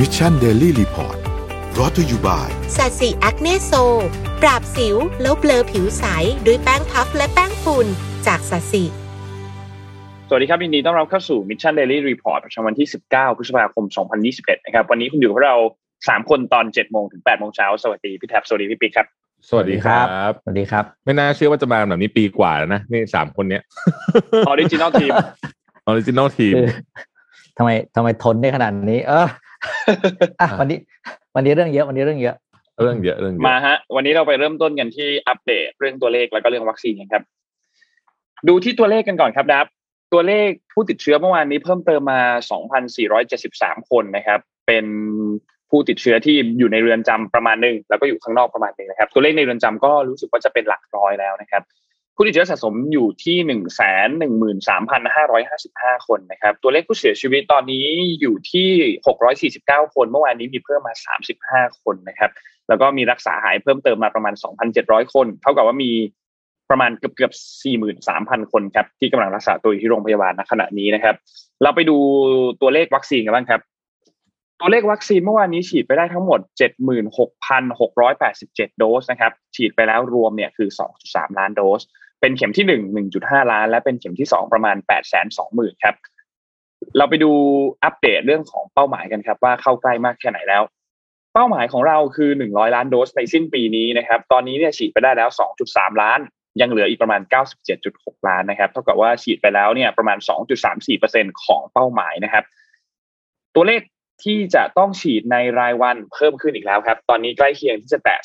Mission Daily Report รอ to you by สัตสีแอคเนโซปราบสิวแล้วเบลอผิวใสด้วยแป้งพัฟและแป้งฝุ่นจากสัตสีสวัสดีครับยินดีต้อนรับเข้าสู่ Mission Daily Report ประจำวันที่19พฤษภาคม2021นะครับวันนี้คุณอยู่กับเรา3คนตอน 7:00 นถึง 8:00 นเช้าสวัสดีพี่แท็บสวัสดีพี่ปิ๊กครับสวัสดีครับสวัสดีครับไม่น่าเชื่อว่าจะมาแบบนี้ปีกว่าแล้วนะนี่3คนเนี้ย Original Team Original Team ทำไมทนได้ขนาดนี้อ่ะวันนี้เรื่องเยอะมาฮะวันนี้เราไปเริ่มต้นกันที่อัปเดตเรื่องตัวเลขแล้วก็เรื่องวัคซีนกันครับดูที่ตัวเลขกันก่อนครับดับตัวเลขผู้ติดเชื้อเมื่อวานนี้เพิ่มเติมมา 2,473 คนนะครับเป็นผู้ติดเชื้อที่อยู่ในเรือนจำประมาณนึงแล้วก็อยู่ข้างนอกประมาณนึงนะครับตัวเลขในเรือนจำก็รู้สึกว่าจะเป็นหลักร้อยแล้วนะครับผู้ติดเชื้อสะสมอยู่ที่ 113,555 คนนะครับตัวเลขผู้เสียชีวิตตอนนี้อยู่ที่649คนเมื่อวานนี้มีเพิ่มมา35คนนะครับแล้วก็มีรักษาหายเพิ่มเติมมาประมาณ 2,700 คนเท่ากับว่ามีประมาณเกือบ 43,000 คนครับที่กำลังรักษาตัวอยู่ที่โรงพยาบาลณขณะนี้นะครับเราไปดูตัวเลขวัคซีนกันบ้างครับตัวเลขวัคซีนเมื่อวานนี้ฉีดไปได้ทั้งหมด 76,687 โดสนะครับฉีดไปแล้วรวมเนี่ยคือ 2.3 ล้านโดสเป็นเข็มที่1 1.5 ล้านและเป็นเข็มที่2ประมาณ 820,000 ครับเราไปดูอัปเดตเรื่องของเป้าหมายกันครับว่าเข้าใกล้มากแค่ไหนแล้วเป้าหมายของเราคือ100ล้านโดสในสิ้นปีนี้นะครับตอนนี้เนี่ยฉีดไปได้แล้ว 2.3 ล้านยังเหลืออีกประมาณ 97.6 ล้านนะครับเท่ากับว่าฉีดไปแล้วเนี่ยประมาณ 2.34% ของเป้าหมายนะครับตัวเลขที่จะต้องฉีดในรายวันเพิ่มขึ้นอีกแล้วครับตอนนี้ใกล้เคียงที่จะแตะ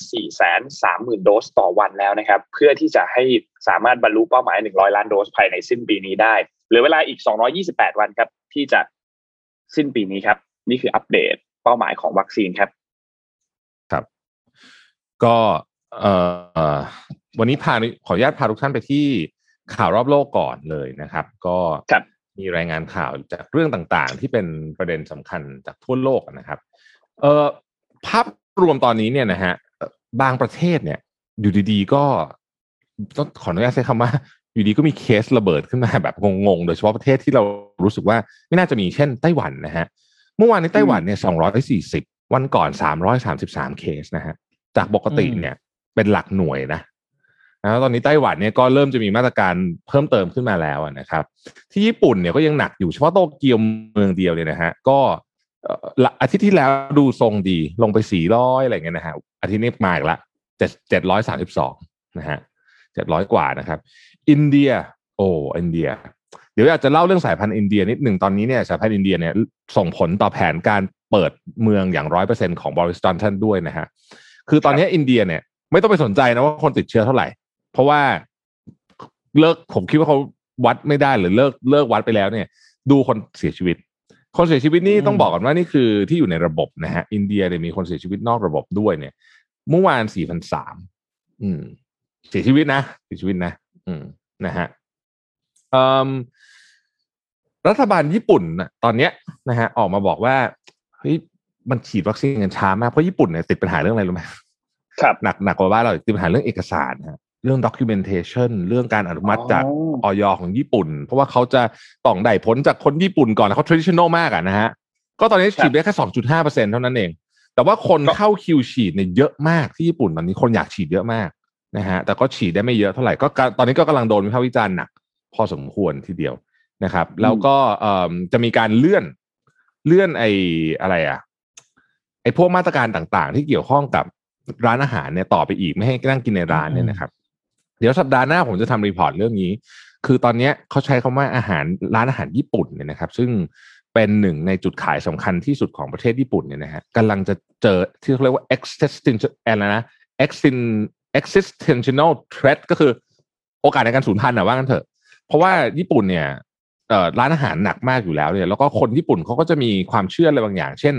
430,000 โดสต่อวันแล้วนะครับเพื่อที่จะให้สามารถบรรลุเป้าหมาย100ล้านโดสภายในสิ้นปีนี้ได้เหลือเวลาอีก228วันครับที่จะสิ้นปีนี้ครับนี่คืออัปเดตเป้าหมายของวัคซีนครับครับก็วันนี้ขออนุญาตพาทุกท่านไปที่ข่าวรอบโลกก่อนเลยนะครับก็มีรายงานข่าวจากเรื่องต่างๆที่เป็นประเด็นสำคัญจากทั่วโลกนะครับภาพรวมตอนนี้เนี่ยนะฮะบางประเทศเนี่ยอยู่ดีๆก็ต้องขออนุญาตใช้คำว่าอยู่ดีก็มีเคสระเบิดขึ้นมาแบบงงๆโดยเฉพาะประเทศที่เรารู้สึกว่าไม่น่าจะมีเช่นไต้หวันนะฮะเมื่อวานนี้ไต้หวันเนี่ย240วันก่อน333เคสนะฮะจากปกติเนี่ยเป็นหลักหน่วยนะแล้วตอนนี้ไต้หวันเนี่ยก็เริ่มจะมีมาตรการเพิ่มเติมขึ้นมาแล้วนะครับที่ญี่ปุ่นเนี่ยก็ยังหนักอยู่เฉพาะโตเกียวเมืองเดียวเลยนะฮะก็อาทิตย์ที่แล้วดูทรงดีลงไป400อะไรเงี้ยนะฮะอาทิตย์นี้มาอีกละ732นะฮะ700กว่านะครับอินเดียอินเดียเดี๋ยวอยากจะเล่าเรื่องสายพันธุ์อินเดียนิดหนึ่งตอนนี้เนี่ยสายพันธุ์อินเดียเนี่ยส่งผลต่อแผนการเปิดเมืองอย่าง 100% ของ Boris Johnson ด้วยนะฮะคือตอนนี้อินเดียเนี่ยไม่ต้องไปสนใจนะว่าคนติดเชื้อเท่าไหร่เพราะว่าผมคิดว่าเขาวัดไม่ได้หรือเลิกวัดไปแล้วเนี่ยดูคนเสียชีวิตนี่ต้องบอกก่อนว่านี่คือที่อยู่ในระบบนะฮะอินเดียเนี่ยมีคนเสียชีวิตนอกระบบด้วยเนี่ยเมื่อวาน 4,300 เสียชีวิตนะนะฮะรัฐบาลญี่ปุ่นนะตอนเนี้ยนะฮะออกมาบอกว่าเฮ้ยมันฉีดวัคซีนกันช้ามากเพราะญี่ปุ่นเนี่ยติดปัญหาเรื่องอะไรรู้ไหมครับหนักกว่าบ้านเราติดปัญหาเรื่องเอกสารฮะเรื่อง documentation เรื่องการอนุมัติจากอย.ของญี่ปุ่นเพราะว่าเขาจะต้องได้ผลจากคนญี่ปุ่นก่อนเขา traditional มากอ่ะนะฮะก็ตอนนี้ฉีดได้แค่ 2.5% เท่านั้นเองแต่ว่าคนเข้าคิวฉีดเนี่ยเยอะมากที่ญี่ปุ่นตอนนี้คนอยากฉีดเยอะมากนะฮะแต่ก็ฉีดได้ไม่เยอะเท่าไหร่ก็ตอนนี้ก็กำลังโดนวิพากษ์วิจารณ์หนักพอสมควรทีเดียวนะครับแล้วก็จะมีการเลื่อนไอ้อะไรอ่ะไอ้พวกมาตรการต่างๆที่เกี่ยวข้องกับร้านอาหารเนี่ยต่อไปอีกไม่ให้นั่งกินในร้านเนี่ยนะครับเดี๋ยวสัปดาห์หน้าผมจะทำรีพอร์ตเรื่องนี้คือตอนนี้เขาใช้คำว่าร้านอาหารญี่ปุ่นเนี่ยนะครับซึ่งเป็นหนึ่งในจุดขายสำคัญที่สุดของประเทศญี่ปุ่นเนี่ยนะฮะกำลังจะเจอที่เขาเรียกว่า existential threat ก็คือโอกาสในการสูญพันธุ์ว่างั้นเถอะเพราะว่าญี่ปุ่นเนี่ยร้านอาหารหนักมากอยู่แล้วเนี่ยแล้วก็คนญี่ปุ่นเขาก็จะมีความเชื่ออะไรบางอย่างเช่น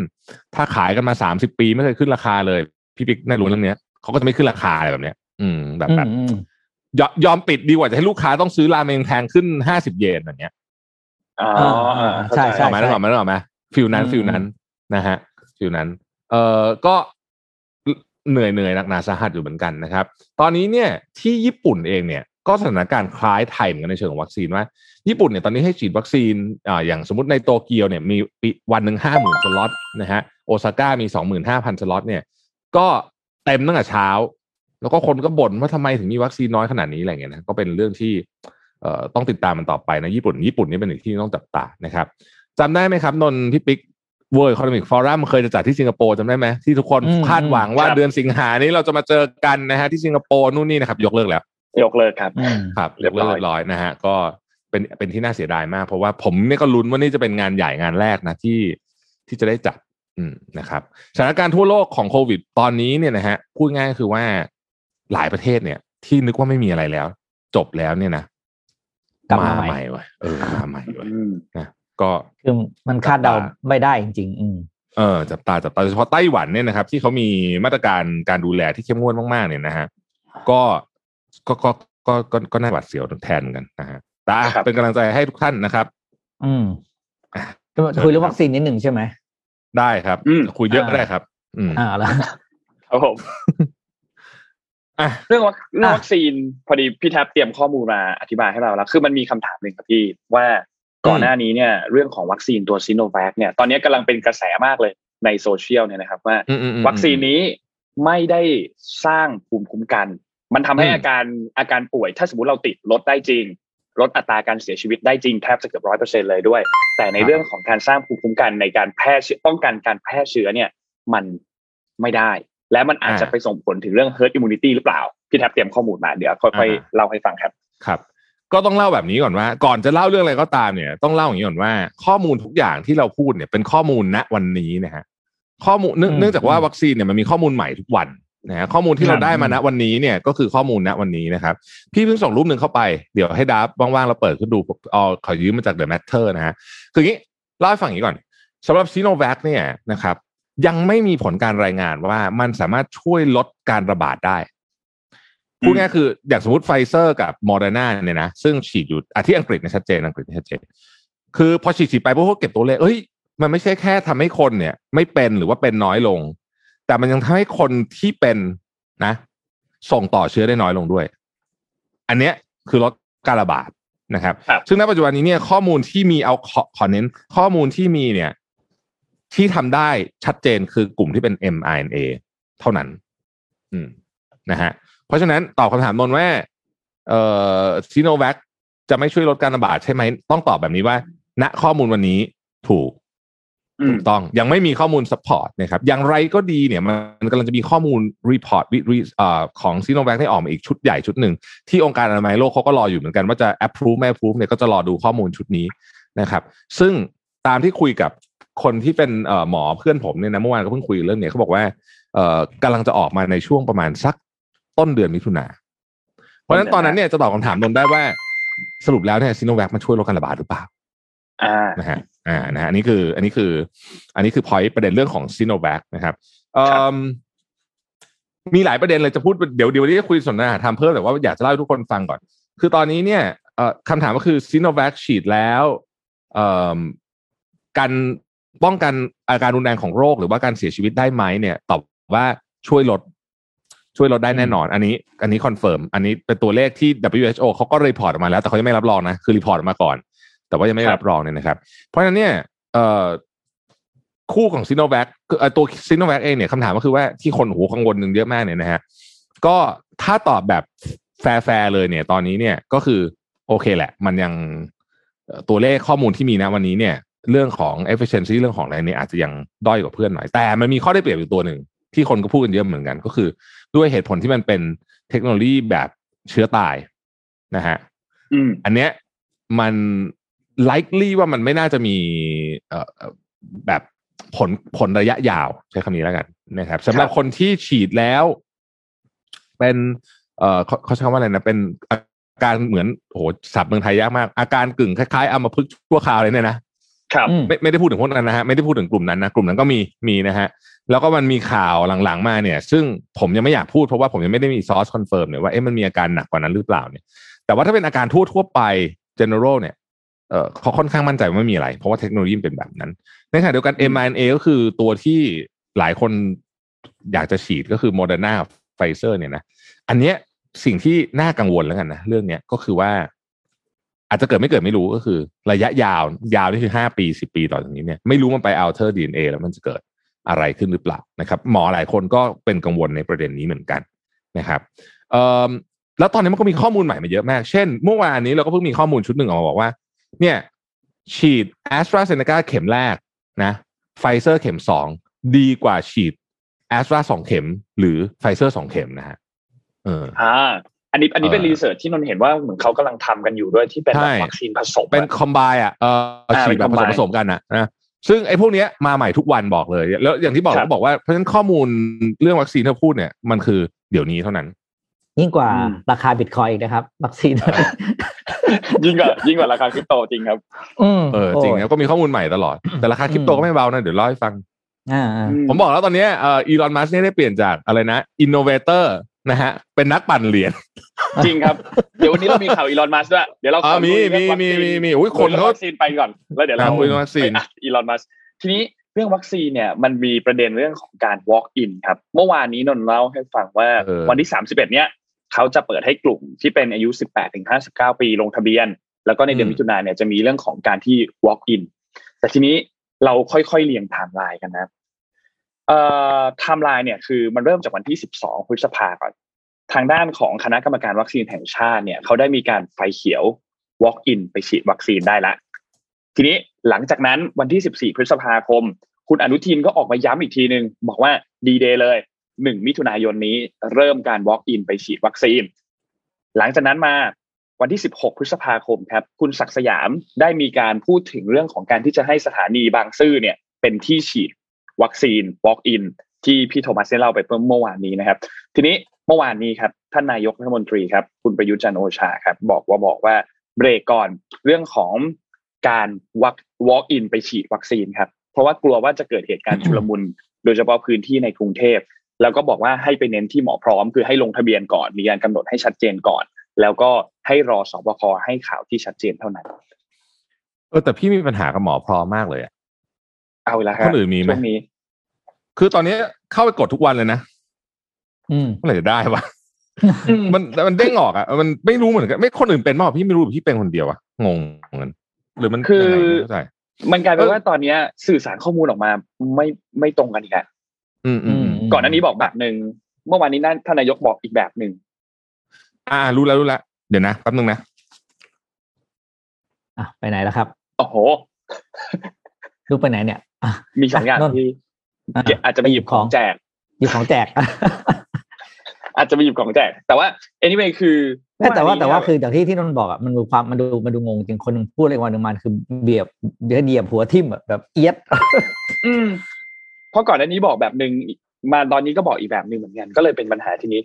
ถ้าขายกันมา30 ปีไม่เคยขึ้นราคาเลยพี่ปิ๊กน่ารู้เรื่องนี้เขาก็จะไม่ขึ้นราคาอะไรแบบเนี้ยแบบยอมปิดดีกว่าจะให้ลูกค้าต้องซื้อราเมงแพงขึ้น50 เยนอย่างเงี้ยใช่ๆออกมาฟิลนั้นนะฮะฟิลนั้นก็เหนื่อยๆหนักหนาสาหัสอยู่เหมือนกันนะครับตอนนี้เนี่ยที่ญี่ปุ่นเองเนี่ย ก็สถานการณ์คล้ายไทยเหมือนกันในเชิงวัคซีนว่าญี่ปุ่นเนี่ยตอนนี้ให้ฉีดวัคซีนอย่างสมมติในโตเกียวเนี่ยมีวันหนึ่ง 50,000 สล็อตนะฮะโอซาก้ามี 25,000 สล็อตเนี่ยก็เต็มตั้งแต่เช้าแล้วก็คนก็บ่นว่าทำไมถึงมีวัคซีนน้อยขนาดนี้อะไรเงี้ยนะก็เป็นเรื่องที่ต้องติดตามมันต่อไปนะญี่ปุ่นนี่เป็นอีกที่ต้องจับตานะครับจำได้ไหมครับนนพี่ปิ๊กWorld Economic Forum เคยจะจัดที่สิงคโปร์จำได้ไหมที่ทุกคนคาดหวังว่าเดือนสิงหานี้เราจะมาเจอกันนะฮะที่สิงคโปร์นู่นนี่นะครับยกเลิกครับครับเรียบร้อยนะฮะก็เป็นที่น่าเสียดายมากเพราะว่าผมเนี่ยก็ลุ้นว่านี่จะเป็นงานใหญ่งานแรกนะที่จะได้จัดนะครับสถานการณ์ทั่วโลกของโควิดตอนนี้เนี่ยนะฮะพูดง่ายก็คือว่าหลายประเทศเนี่ยที่นึกว่าไม่มีอะไรแล้วจบแล้วเนี่ยนะมาใหม่ว่ะมาใหม่ว่ะนะก็คือมันคาดเดาไม่ได้จริงๆจับตาโดยเฉพาะไต้หวันเนี่ยนะครับที่เขามีมาตรการการดูแลที่เข้มงวดมากๆเนี่ยนะฮะก็น่าหวาดเสียวแทนกันนะฮะตาเป็นกำลังใจให้ทุกท่านนะครับคุยเรื่องวัคซีนนิดหนึ่งใช่ไหมได้ครับคุยเยอะก็ได้ครับแล้วครับผมเรื่องวัคซีนพอดีพี่แท็บเตรียมข้อมูลมาอธิบายให้เราแล้วคือมันมีคำถามหนึ่งครับพี่ว่าก่อนหน้านี้เนี่ยเรื่องของวัคซีนตัว Sinovac เนี่ยตอนนี้กำลังเป็นกระแสมากเลยในโซเชียลเนี่ยนะครับว่าวัคซีนนี้ไม่ได้สร้างภูมิคุ้มกันมันทำให้อาการป่วยถ้าสมมุติเราติดลดได้จริงลดอัตราการเสียชีวิตได้จริงแทบจะเกือบ 100% เลยด้วยแต่ในเรื่องของการสร้างภูมิคุ้มกันในการแพร่ป้องกันการแพร่เชื้อเนี่ยมันไม่ได้และมันอาจจะไปส่งผลถึงเรื่อง herd immunity หรือเปล่าพี่แท็บเตรียมข้อมูลมาเดี๋ยวค่อยๆเล่าให้ฟังครับครับก็ต้องเล่าแบบนี้ก่อนว่าก่อนจะเล่าเรื่องอะไรก็ตามเนี่ยต้องเล่าอย่างนี้ก่อนว่าข้อมูลทุกอย่างที่เราพูดเนี่ยเป็นข้อมูลณวันนี้นะฮะข้อมูลเนื่องจากว่าวัคซีนเนี่ยมันมีข้อมูลใหม่ทุกวันนะฮะข้อมูลที่เราได้มาณวันนี้เนี่ยก็คือข้อมูลณวันนี้นะครับพี่เพิ่งส่งรูปนึงเข้าไปเดี๋ยวให้ดับว่างๆเราเปิดขึ้นดูขอยืมมาจาก The Matter นะฮะคืองี้เล่าให้ฟังอย่างนี้ก่อนสำหรับ Sinovac เนี่ยนะครับยังไม่มีผลการรายงานว่ามันสามารถช่วยลดการระบาดได้พูดง่ายคืออย่างสมมติ Pfizer กับ Moderna เนี่ยนะซึ่งฉีดอยู่ที่อังกฤษนะชัดเจนคือพอฉีดไปพวกเขาเก็บตัวเลขเอ้ยมันไม่ใช่แค่ทำให้คนเนี่ยไม่เป็นหรือว่าเป็นน้อยลงแต่มันยังทำให้คนที่เป็นนะส่งต่อเชื้อได้น้อยลงด้วยอันเนี้ยคือลดการระบาดนะครับซึ่งณปัจจุบันนี้เนี่ยข้อมูลที่มีเอาขอเน้นข้อมูลที่มีเนี่ยที่ทำได้ชัดเจนคือกลุ่มที่เป็น mRNA เท่านั้นนะฮะเพราะฉะนั้นตอบคำถามนนว่าซีโนแวคจะไม่ช่วยลดการระบาดใช่ไหมต้องตอบแบบนี้ว่าณข้อมูลวันนี้ถูกต้องยังไม่มีข้อมูลซัพพอร์ตนะครับอย่างไรก็ดีเนี่ยมันกำลังจะมีข้อมูลรีพอร์ตของซีโนแวคได้ออกมาอีกชุดใหญ่ชุดหนึ่งที่องค์การอนามัยโลกเขาก็รออยู่เหมือนกันว่าจะ approve ไม่ approve เนี่ยก็จะรอดูข้อมูลชุดนี้นะครับซึ่งตามที่คุยกับคนที่เป็นหมอเพื่อนผมเนี่ยนะเมื่อวานก็เพิ่งคุยเรื่องเนี่ยเขาบอกว่ากำลังจะออกมาในช่วงประมาณสักต้นเดือนมิถุนาเพราะฉะนั้นตอนนั้นเนี่ยจะตอบคำถามนนได้ว่าสรุปแล้วเนี่ยซิโนแวคมันช่วยลดการระบาดหรือเปล่านะฮะนะฮะอันนี้คือ point ประเด็นเรื่องของซิโนแวคนะครับมีหลายประเด็นเลยจะพูดเดี๋ยวนี้จะคุยสนทนาทำเพิ่มแต่ว่าอยากจะเล่าให้ทุกคนฟังก่อนคือตอนนี้เนี่ยคำถามก็คือซิโนแวคฉีดแล้วการป้องกันอาการรุนแรงของโรคหรือว่าการเสียชีวิตได้ไหมเนี่ยตอบว่าช่วยลดได้แน่นอนอันนี้คอนเฟิร์มอันนี้เป็นตัวเลขที่ WHO เขาก็รีพอร์ตออกมาแล้วแต่เขายังไม่รับรองนะคือรีพอร์ตออกมาก่อนแต่ว่ายังไม่รับรองเนี่ยนะครับเพราะฉะนั้นเนี่ยคู่ของ Sinovac ตัว Sinovac เองเนี่ยคำถามก็คือว่าที่คนกังวลนึงเยอะมากเนี่ยนะฮะก็ถ้าตอบแบบแฟร์ๆเลยเนี่ยตอนนี้เนี่ยก็คือโอเคแหละมันยังตัวเลขข้อมูลที่มีณวันนี้เนี่ยเรื่องของ efficiency เรื่องของอะไรเนี่ยอาจจะยังด้อยกว่าเพื่อนหน่อยแต่มันมีข้อได้เปรียบอยู่ตัวนึงที่คนก็พูดกันเยอะเหมือนกันก็คือด้วยเหตุผลที่มันเป็นเทคโนโลยีแบบเชื้อตายนะฮะอันเนี้ยมัน likely ว่ามันไม่น่าจะมีแบบผลระยะยาวใช้คำนี้แล้วกันนะครับสำหรับคนที่ฉีดแล้วเป็นเขาใช้คำว่าอะไรนะเป็นอาการเหมือนโหศัพท์เมืองไทยยากมากอาการกึ่งคล้ายๆอัมพฤกษ์ชั่วคราวเลยเนี่ยนะครับไม่ได้พูดถึงพวกนั้นนะฮะไม่ได้พูดถึงกลุ่มนั้นนะกลุ่มนั้นก็มีนะฮะแล้วก็มันมีข่าวหลังๆมาเนี่ยซึ่งผมยังไม่อยากพูดเพราะว่าผมยังไม่ได้มีซอร์สคอนเฟิร์มเนี่ยว่ามันมีอาการหนักกว่านั้นหรือเปล่าเนี่ยแต่ว่าถ้าเป็นอาการทั่วไป general เนี่ยเขาค่อนข้างมั่นใจว่าไม่มีอะไรเพราะว่าเทคโนโลยีเป็นแบบนั้นในขณะเดียวกัน mRNA ก็คือตัวที่หลายคนอยากจะฉีดก็คือ Moderna Pfizer เนี่ยนะอันเนี้ย สิ่งที่น่ากังวลแล้วกันนะเรื่องเนี้ยก็คือว่าอาจจะเกิดไม่เกิดไม่รู้ก็คือระยะยาวยาวนี่คือ5ปี10ปีต่อจากนี้เนี่ยไม่รู้มันไปอัลเทอร์ DNA แล้วมันจะเกิดอะไรขึ้นหรือเปล่านะครับหมอหลายคนก็เป็นกังวลในประเด็นนี้เหมือนกันนะครับแล้วตอนนี้มันก็มีข้อมูลใหม่มาเยอะมากเช่นเมื่อวานนี้เราก็เพิ่งมีข้อมูลชุดหนึ่งออกมาบอกว่าเนี่ยฉีด AstraZeneca เข็มแรกนะ Pfizer เข็ม2ดีกว่าฉีด Astra 2เข็มหรือ Pfizer 2เข็มนะฮะอันนี้เป็นรีเสิร์ชที่นนเห็นว่าเหมือนเขากำลังทำกันอยู่ด้วยที่เป็นวัคซีนผสมเป็นคอมไบอ่ะฉีดแบบผสมกันนะซึ่งไอ้พวกนี้มาใหม่ทุกวันบอกเลยแล้วอย่างที่บอกเราบอกว่าเพราะฉะนั้นข้อมูลเรื่องวัคซีนที่พูดเนี่ยมันคือเดี๋ยวนี้เท่านั้นยิ่งกว่าราคาบิตคอยน์อีกนะครับวัคซีนยิ่งกว่าราคาคริปโตจริงครับจริงแล้วก็มีข้อมูลใหม่ตลอดแต่ราคาคริปโตก็ไม่เบานะเดี๋ยวเล่าให้ฟังผมบอกแล้วตอนนี้อีลอนมัสก์เนี่ยได้เปลี่ยนจากอะไรนะอินโนเวเตอร์นะฮะเป็นนักปั่นเหรียญจริงครับเดี๋ยววันนี้เรามีข่าวอีลอนมัสก์ด้วยเดี๋ยวเราคุยเรื่องวัคซีนอุ้ยคนเขาวัคซีนไปก่อนแล้วเดี๋ยวเราคุยเรื่องวัคซีนอีลอนมัสก์ทีนี้เรื่องวัคซีนเนี่ยมันมีประเด็นเรื่องของการ walk in ครับเมื่อวานนี้นนเล่าให้ฟังว่าวันที่31เนี่ยเขาจะเปิดให้กลุ่มที่เป็นอายุ 18-59 ปีลงทะเบียนแล้วก็ในเดือนมิถุนายนเนี่ยจะมีเรื่องของการที่ walk in แต่ทีนี้เราค่อยๆเรียงไทม์ไลน์กันนะไทม์ไลน์เนี่ยคือมันเริ่มจากวันที่12พฤษภาคมก่อนทางด้านของคณะกรรมการวัคซีนแห่งชาติเนี่ยเขาได้มีการไฟเขียว walk in ไปฉีดวัคซีนได้ละทีนี้หลังจากนั้นวันที่14พฤษภาคมคุณอนุทินก็ออกมาย้ำอีกทีนึงบอกว่าดีเดย์เลย1มิถุนายนนี้เริ่มการ walk in ไปฉีดวัคซีนหลังจากนั้นมาวันที่16พฤษภาคมครับคุณศักดิ์สยามได้มีการพูดถึงเรื่องของการที่จะให้สถานีบางซื่อเนี่ยเป็นที่ฉีดวัคซีน walk in ที่พี่โทมัสได้เล่าไปเมื่อวานนี้นะครับทีนี้เมื่อวานนี้ครับท่านนายกรัฐมนตรีครับคุณประยุทธ์จันทร์โอชาครับบอกว่าเบรกก่อนเรื่องของการ walk in ไปฉีดวัคซีนครับเพราะว่ากลัวว่าจะเกิดเหตุการณ์ชุลมุนโดยเฉพาะพื้นที่ในกรุงเทพแล้วก็บอกว่าให้ไปเน้นที่หมอพร้อมคือให้ลงทะเบียนก่อนมีการกำหนดให้ชัดเจนก่อนแล้วก็ให้รอสบคให้ข่าวที่ชัดเจนเท่านั้นแต่พี่มีปัญหากับหมอพร้อมมากเลยเอาละครับคนอื่นมีไหมคือตอนนี้เข้าไปกดทุกวันเลยนะเมื่อไหร่จะได้วะ มันเด้งออกอ่ะมันไม่รู้เหมือนกันไม่คนอื่นเป็นมากพี่ไม่รู้พี่เป็นคนเดียวอ่ะงงเงินหรือมันคือมันกลายเป็นว่าตอนนี้สื่อสารข้อมูลออกมาไม่ตรงกันอีกแล้วก่อนหน้านี้บอกแบบนึงเมื่อวานนี้ท่านนายกบอกอีกแบบนึงรู้แล้วเดี๋ยวนะแป๊บนึงนะไปไหนแล้วครับโอ้โหลูกไปไหนเนี่ยมีสองอย่างที่อาจจะไปหยิบของแจกอาจจะไปหยิบของแจกแต่ว่า anyway คือแต่ว่าคือจากที่นนท์บอกอ่ะมันดูความมันดูงงจริงคนนึงพูดอะไรวันนึงมันคือเดียบหัวทิ่มแบบเอี๊ยดเพราะก่อนหน้านี้บอกแบบนึงมาตอนนี้ก็บอกอีกแบบนึงเหมือนกันก็เลยเป็นปัญหาทีนี้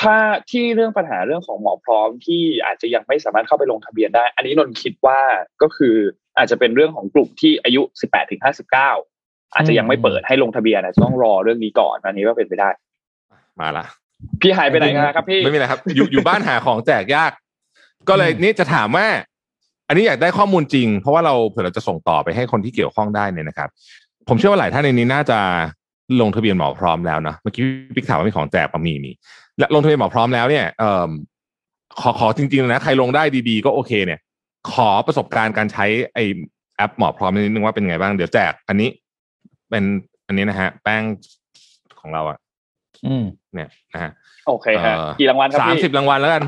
ถ้าที่เรื่องปัญหาเรื่องของหมอพร้อมที่อาจจะยังไม่สามารถเข้าไปลงทะเบียนได้อันนี้นนท์คิดว่าก็คืออาจจะเป็นเรื่องของกลุ่มที่อายุ 18-59 อาจจะยังไม่เปิดให้ลงทะเบียนอาจจะต้องรอเรื่องนี้ก่อนอันนี้ก็เป็นไปได้มาละพี่หายไปไหนนะครับพี่ไม่มีอะไรครับอยู่บ้านหาของแจกยากก็เลยนี่จะถามว่าอันนี้อยากได้ข้อมูลจริงเพราะว่าเราเผื่อเราจะส่งต่อไปให้คนที่เกี่ยวข้องได้เนี่ยนะครับผมเชื่อว่าหลายท่านในนี้น่าจะลงทะเบียนหมอพร้อมแล้วนะเมื่อกี้พี่ถามว่ามีของแจกป่ะมีและลงทะเบียนหมอพร้อมแล้วเนี่ยขอจริงๆนะใครลงได้ดีๆก็โอเคเนี่ยขอประสบการณ์การใช้ไอแอปหมอพร้อมนิดนึงว่าเป็นไงบ้างเดี๋ยวแจกอันนี้เป็นอันนี้นะฮะแป้งของเราอ่ะเนี่ยนะฮะโอเคฮะกี่รางวัลครับพี่30รางวัลแล้วกัน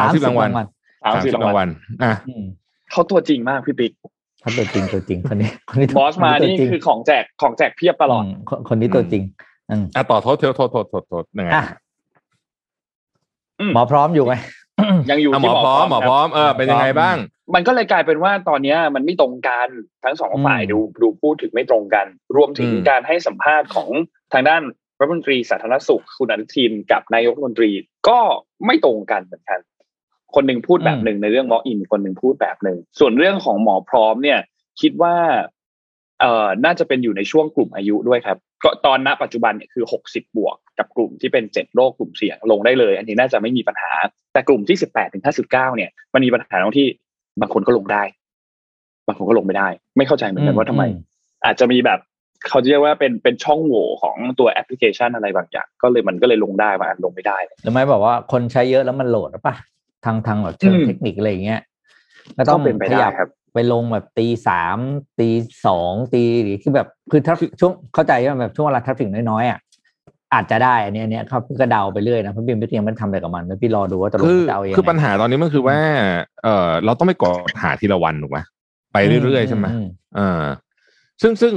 30รางวัล30รางวัลเขาตัวจริงมากพี่ปิ๊กเขาตัวจริงคนนี้บอสมานี่คือของแจกเพียบตลอดคนนี้ตัวจริงต่อโทษยังไงหมอพร้อมอยู่ไหมยังอยู่ที่หมอพร้อมเป็นยังไงบ้างมันก็เลยกลายเป็นว่าตอนนี้มันไม่ตรงกันทั้งสองฝ่ายดูพูดถึงไม่ตรงกันรวมถึงการให้สัมภาษณ์ของทางด้านรัฐมนตรีสาธารณสุขคุณอนุทินกับนายกรัฐมนตรีก็ไม่ตรงกันเหมือนกันคนหนึ่งพูดแบบหนึ่งในเรื่องwalk inคนหนึ่งพูดแบบหนึ่งส่วนเรื่องของหมอพร้อมเนี่ยคิดว่าน่าจะเป็นอยู่ในช่วงกลุ่มอายุด้วยครับก็ตอนณปัจจุบันเนี่ยคือ60+กับกลุ่มที่เป็น7โรคกลุ่มเสี่ยงลงได้เลยอันนี้น่าจะไม่มีปัญหาแต่กลุ่มที่18-59เนี่ยมันมีปัญหาตรงที่บางคนก็ลงได้บางคนก็ลงไม่ได้ไม่เข้าใจเหมือนกันว่าทำไมอาจจะมีแบบ เขาเรียกว่าเป็นช่องโหว่ของตัวแอปพลิเคชันอะไรบางอย่างก็เลยลงได้บางอันลงไม่ได้หรือไม่บอกว่าคนใช้เยอะแล้วมันโหลดหรือเปล่าทางแบบเชิงเทคนิคอะไรอย่างเงี้ยก็ต้องเป็นไปได้ครับไปลงแบบตีสามตีสองตีหรือที่แบบคือถ้าช่วงเข้าใจว่าแบบช่วงเวลาทราฟฟิกน้อยๆอ่ะอาจจะได้อันเนี้ยครับก็เดาไปเรื่อยนะเพราะพี่ไม่เตรียมมันทำอะไรกับมันแล้วพี่รอดูว่าจะลงจะเอายังไงคือปัญหาตอนนี้มันคือว่าเราต้องไปกดหาทีละวันถูกไหมไปเรื่อยๆใช่ไหมซึ่ง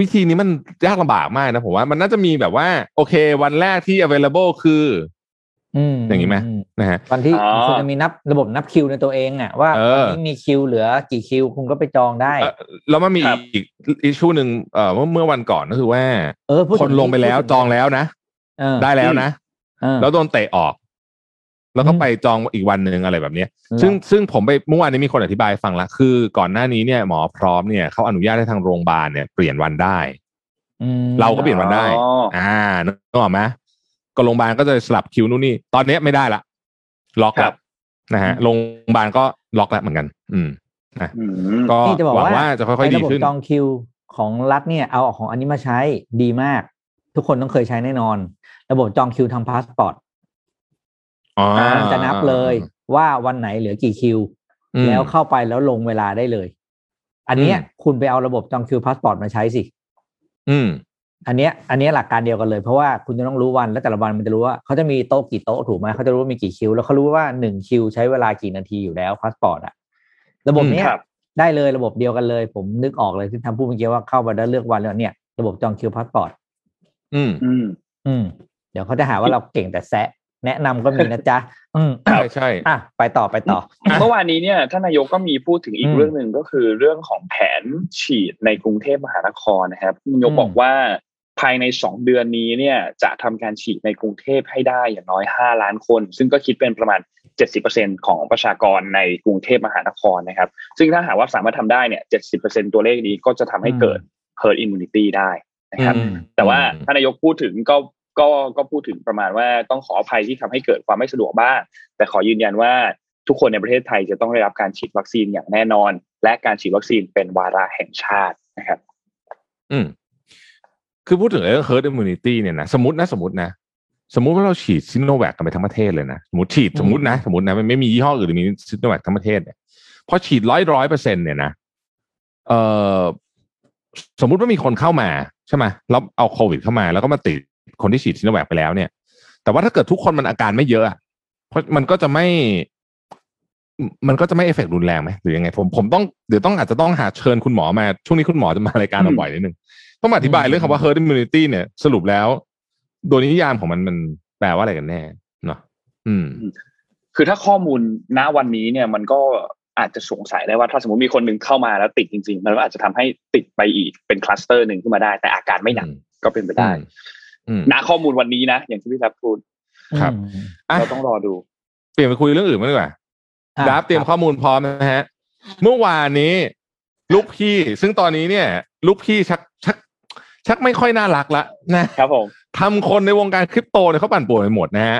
วิธีนี้มันยากลำบากมากนะผมว่ามันน่าจะมีแบบว่าโอเควันแรกที่ available คืออย่างนี้ไหมนะฮะตอนที่คุณจะมีนับระบบนับคิวในตัวเองอ่ะว่าวันนี้มีคิวเหลือกี่คิวคุณก็ไปจองได้แล้วมันมีอีกอิชชูหนึ่งเมื่อวันก่อนก็คือว่าคนลงไปแล้วจองแล้วนะได้แล้วนะแล้วโดนเตะออกแล้วก็ไปจองอีกวันหนึ่งอะไรแบบนี้ซึ่งผมไปเมื่อวานนี้มีคนอธิบายฟังละคือก่อนหน้านี้เนี่ยหมอพร้อมเนี่ยเขาอนุญาตให้ทางโรงพยาบาลเนี่ยเปลี่ยนวันได้เราก็เปลี่ยนวันได้นึกออกไหมก็โรงพยาบาลก็จะสลับคิวนู่นนี่ตอนนี้ไม่ได้ละล็อกแล้วนะฮะโรงพยาบาลก็ล็อกแล้วเหมือนกันนะก็หวังว่าจะค่อยๆดีขึ้นระบบจองคิวของรัฐเนี่ยเอาของอันนี้มาใช้ดีมากทุกคนต้องเคยใช้แน่นอนระบบจองคิวทางพาสปอร์ตจะนับเลยว่าวันไหนเหลือกี่คิวแล้วเข้าไปแล้วลงเวลาได้เลยอันเนี้ยคุณไปเอาระบบจองคิวพาสปอร์ตมาใช้สิอันเนี้ยหลักการเดียวกันเลยเพราะว่าคุณจะต้องรู้วันและแต่ละวันมันจะรู้ว่าเขาจะมีโต๊ะกี่โต๊ะถูกไหมเขาจะรู้ว่ามีกี่คิวแล้วเขารู้ว่า1คิวใช้เวลากี่นาทีอยู่แล้วพาสปอร์ตอะระบบเนี้ยได้เลยระบบเดียวกันเลยผมนึกออกเลยที่ทำพูดเมื่อกี้ว่าเข้าไปแล้วเลือกวันแล้วเนี่ยระบบจองคิวพาสปอร์ตเดี๋ยวเขาจะหาว่าเราเก่งแต่แซะแนะนำก็มีนะจ๊ะใช่อ่ะไปต่อเมื่อวานนี้เนี่ยท่านนายกก็มีพูดถึงอีกเรื่องนึงก็คือเรื่องของแผนฉีดในกรุงเทพมหานครนะครับนายกบอกว่าภายใน2เดือนนี้เนี่ยจะทำการฉีดในกรุงเทพให้ได้อย่างน้อย5ล้านคนซึ่งก็คิดเป็นประมาณ 70% ของประชากรในกรุงเทพมหานครนะครับซึ่งถ้าหากว่าสามารถทำได้เนี่ย 70% ตัวเลขนี้ก็จะทำให้เกิด herd immunity ได้นะครับแต่ว่าท่านนายกพูดถึงก็พูดถึงประมาณว่าต้องขออภัยที่ทำให้เกิดความไม่สะดวกบ้างแต่ขอยืนยันว่าทุกคนในประเทศไทยจะต้องได้รับการฉีดวัคซีนอย่างแน่นอนและการฉีดวัคซีนเป็นวาระแห่งชาตินะครับคือพูดถึงเรื่อง herd immunity เนี่ยนะสมมติว่าเราฉีด Sinovac กันไปทั้งประเทศเลยนะสมมตินะมันไม่มียี่ห้ออื่นมี Sinovac ทั้งประเทศเนี่ยพอฉีด 100% เนี่ยนะสมมติว่ามีคนเข้ามาใช่มั้ยแล้วเอาโควิดเข้ามาแล้วก็มาติดคนที่ฉีดซิโนแวคไปแล้วเนี่ยแต่ว่าถ้าเกิดทุกคนมันอาการไม่เยอะเพราะมันก็จะไม่เอฟเฟกต์รุนแรงไหมหรือยังไงผมต้องเดี๋ยวต้องอาจจะต้องหาเชิญคุณหมอมาช่วงนี้คุณหมอจะมารายการเราบ่อยนิดนึงต้องอธิบายเรื่องคำว่า herd immunity เนี่ยสรุปแล้วโดยนิยามของมันแปลว่าอะไรกันแน่เนาะคือถ้าข้อมูลณวันนี้เนี่ยมันก็อาจจะสงสัยได้ว่าถ้าสมมติมีคนนึงเข้ามาแล้วติดจริงๆมันอาจจะทำให้ติดไปอีกเป็นคลัสเตอร์นึงขึ้นมาได้แต่อาการไม่หนักก็เป็นไปได้นะข้อมูลวันนี้นะอย่างที่พี่รับพูดครับเราต้องรอดูเปลี่ยนไปคุยเรื่องอื่นมั้งดีกว่าดับเตรียมข้อมูลพร้อมนะฮะเมื่อวานนี้ลูกพี่ซึ่งตอนนี้เนี่ยลูกพี่ชักไม่ค่อยน่ารักละนะครับผมทำคนในวงการคริปโตเนี่ยเขาปั่นป่วนไปหมดนะฮะ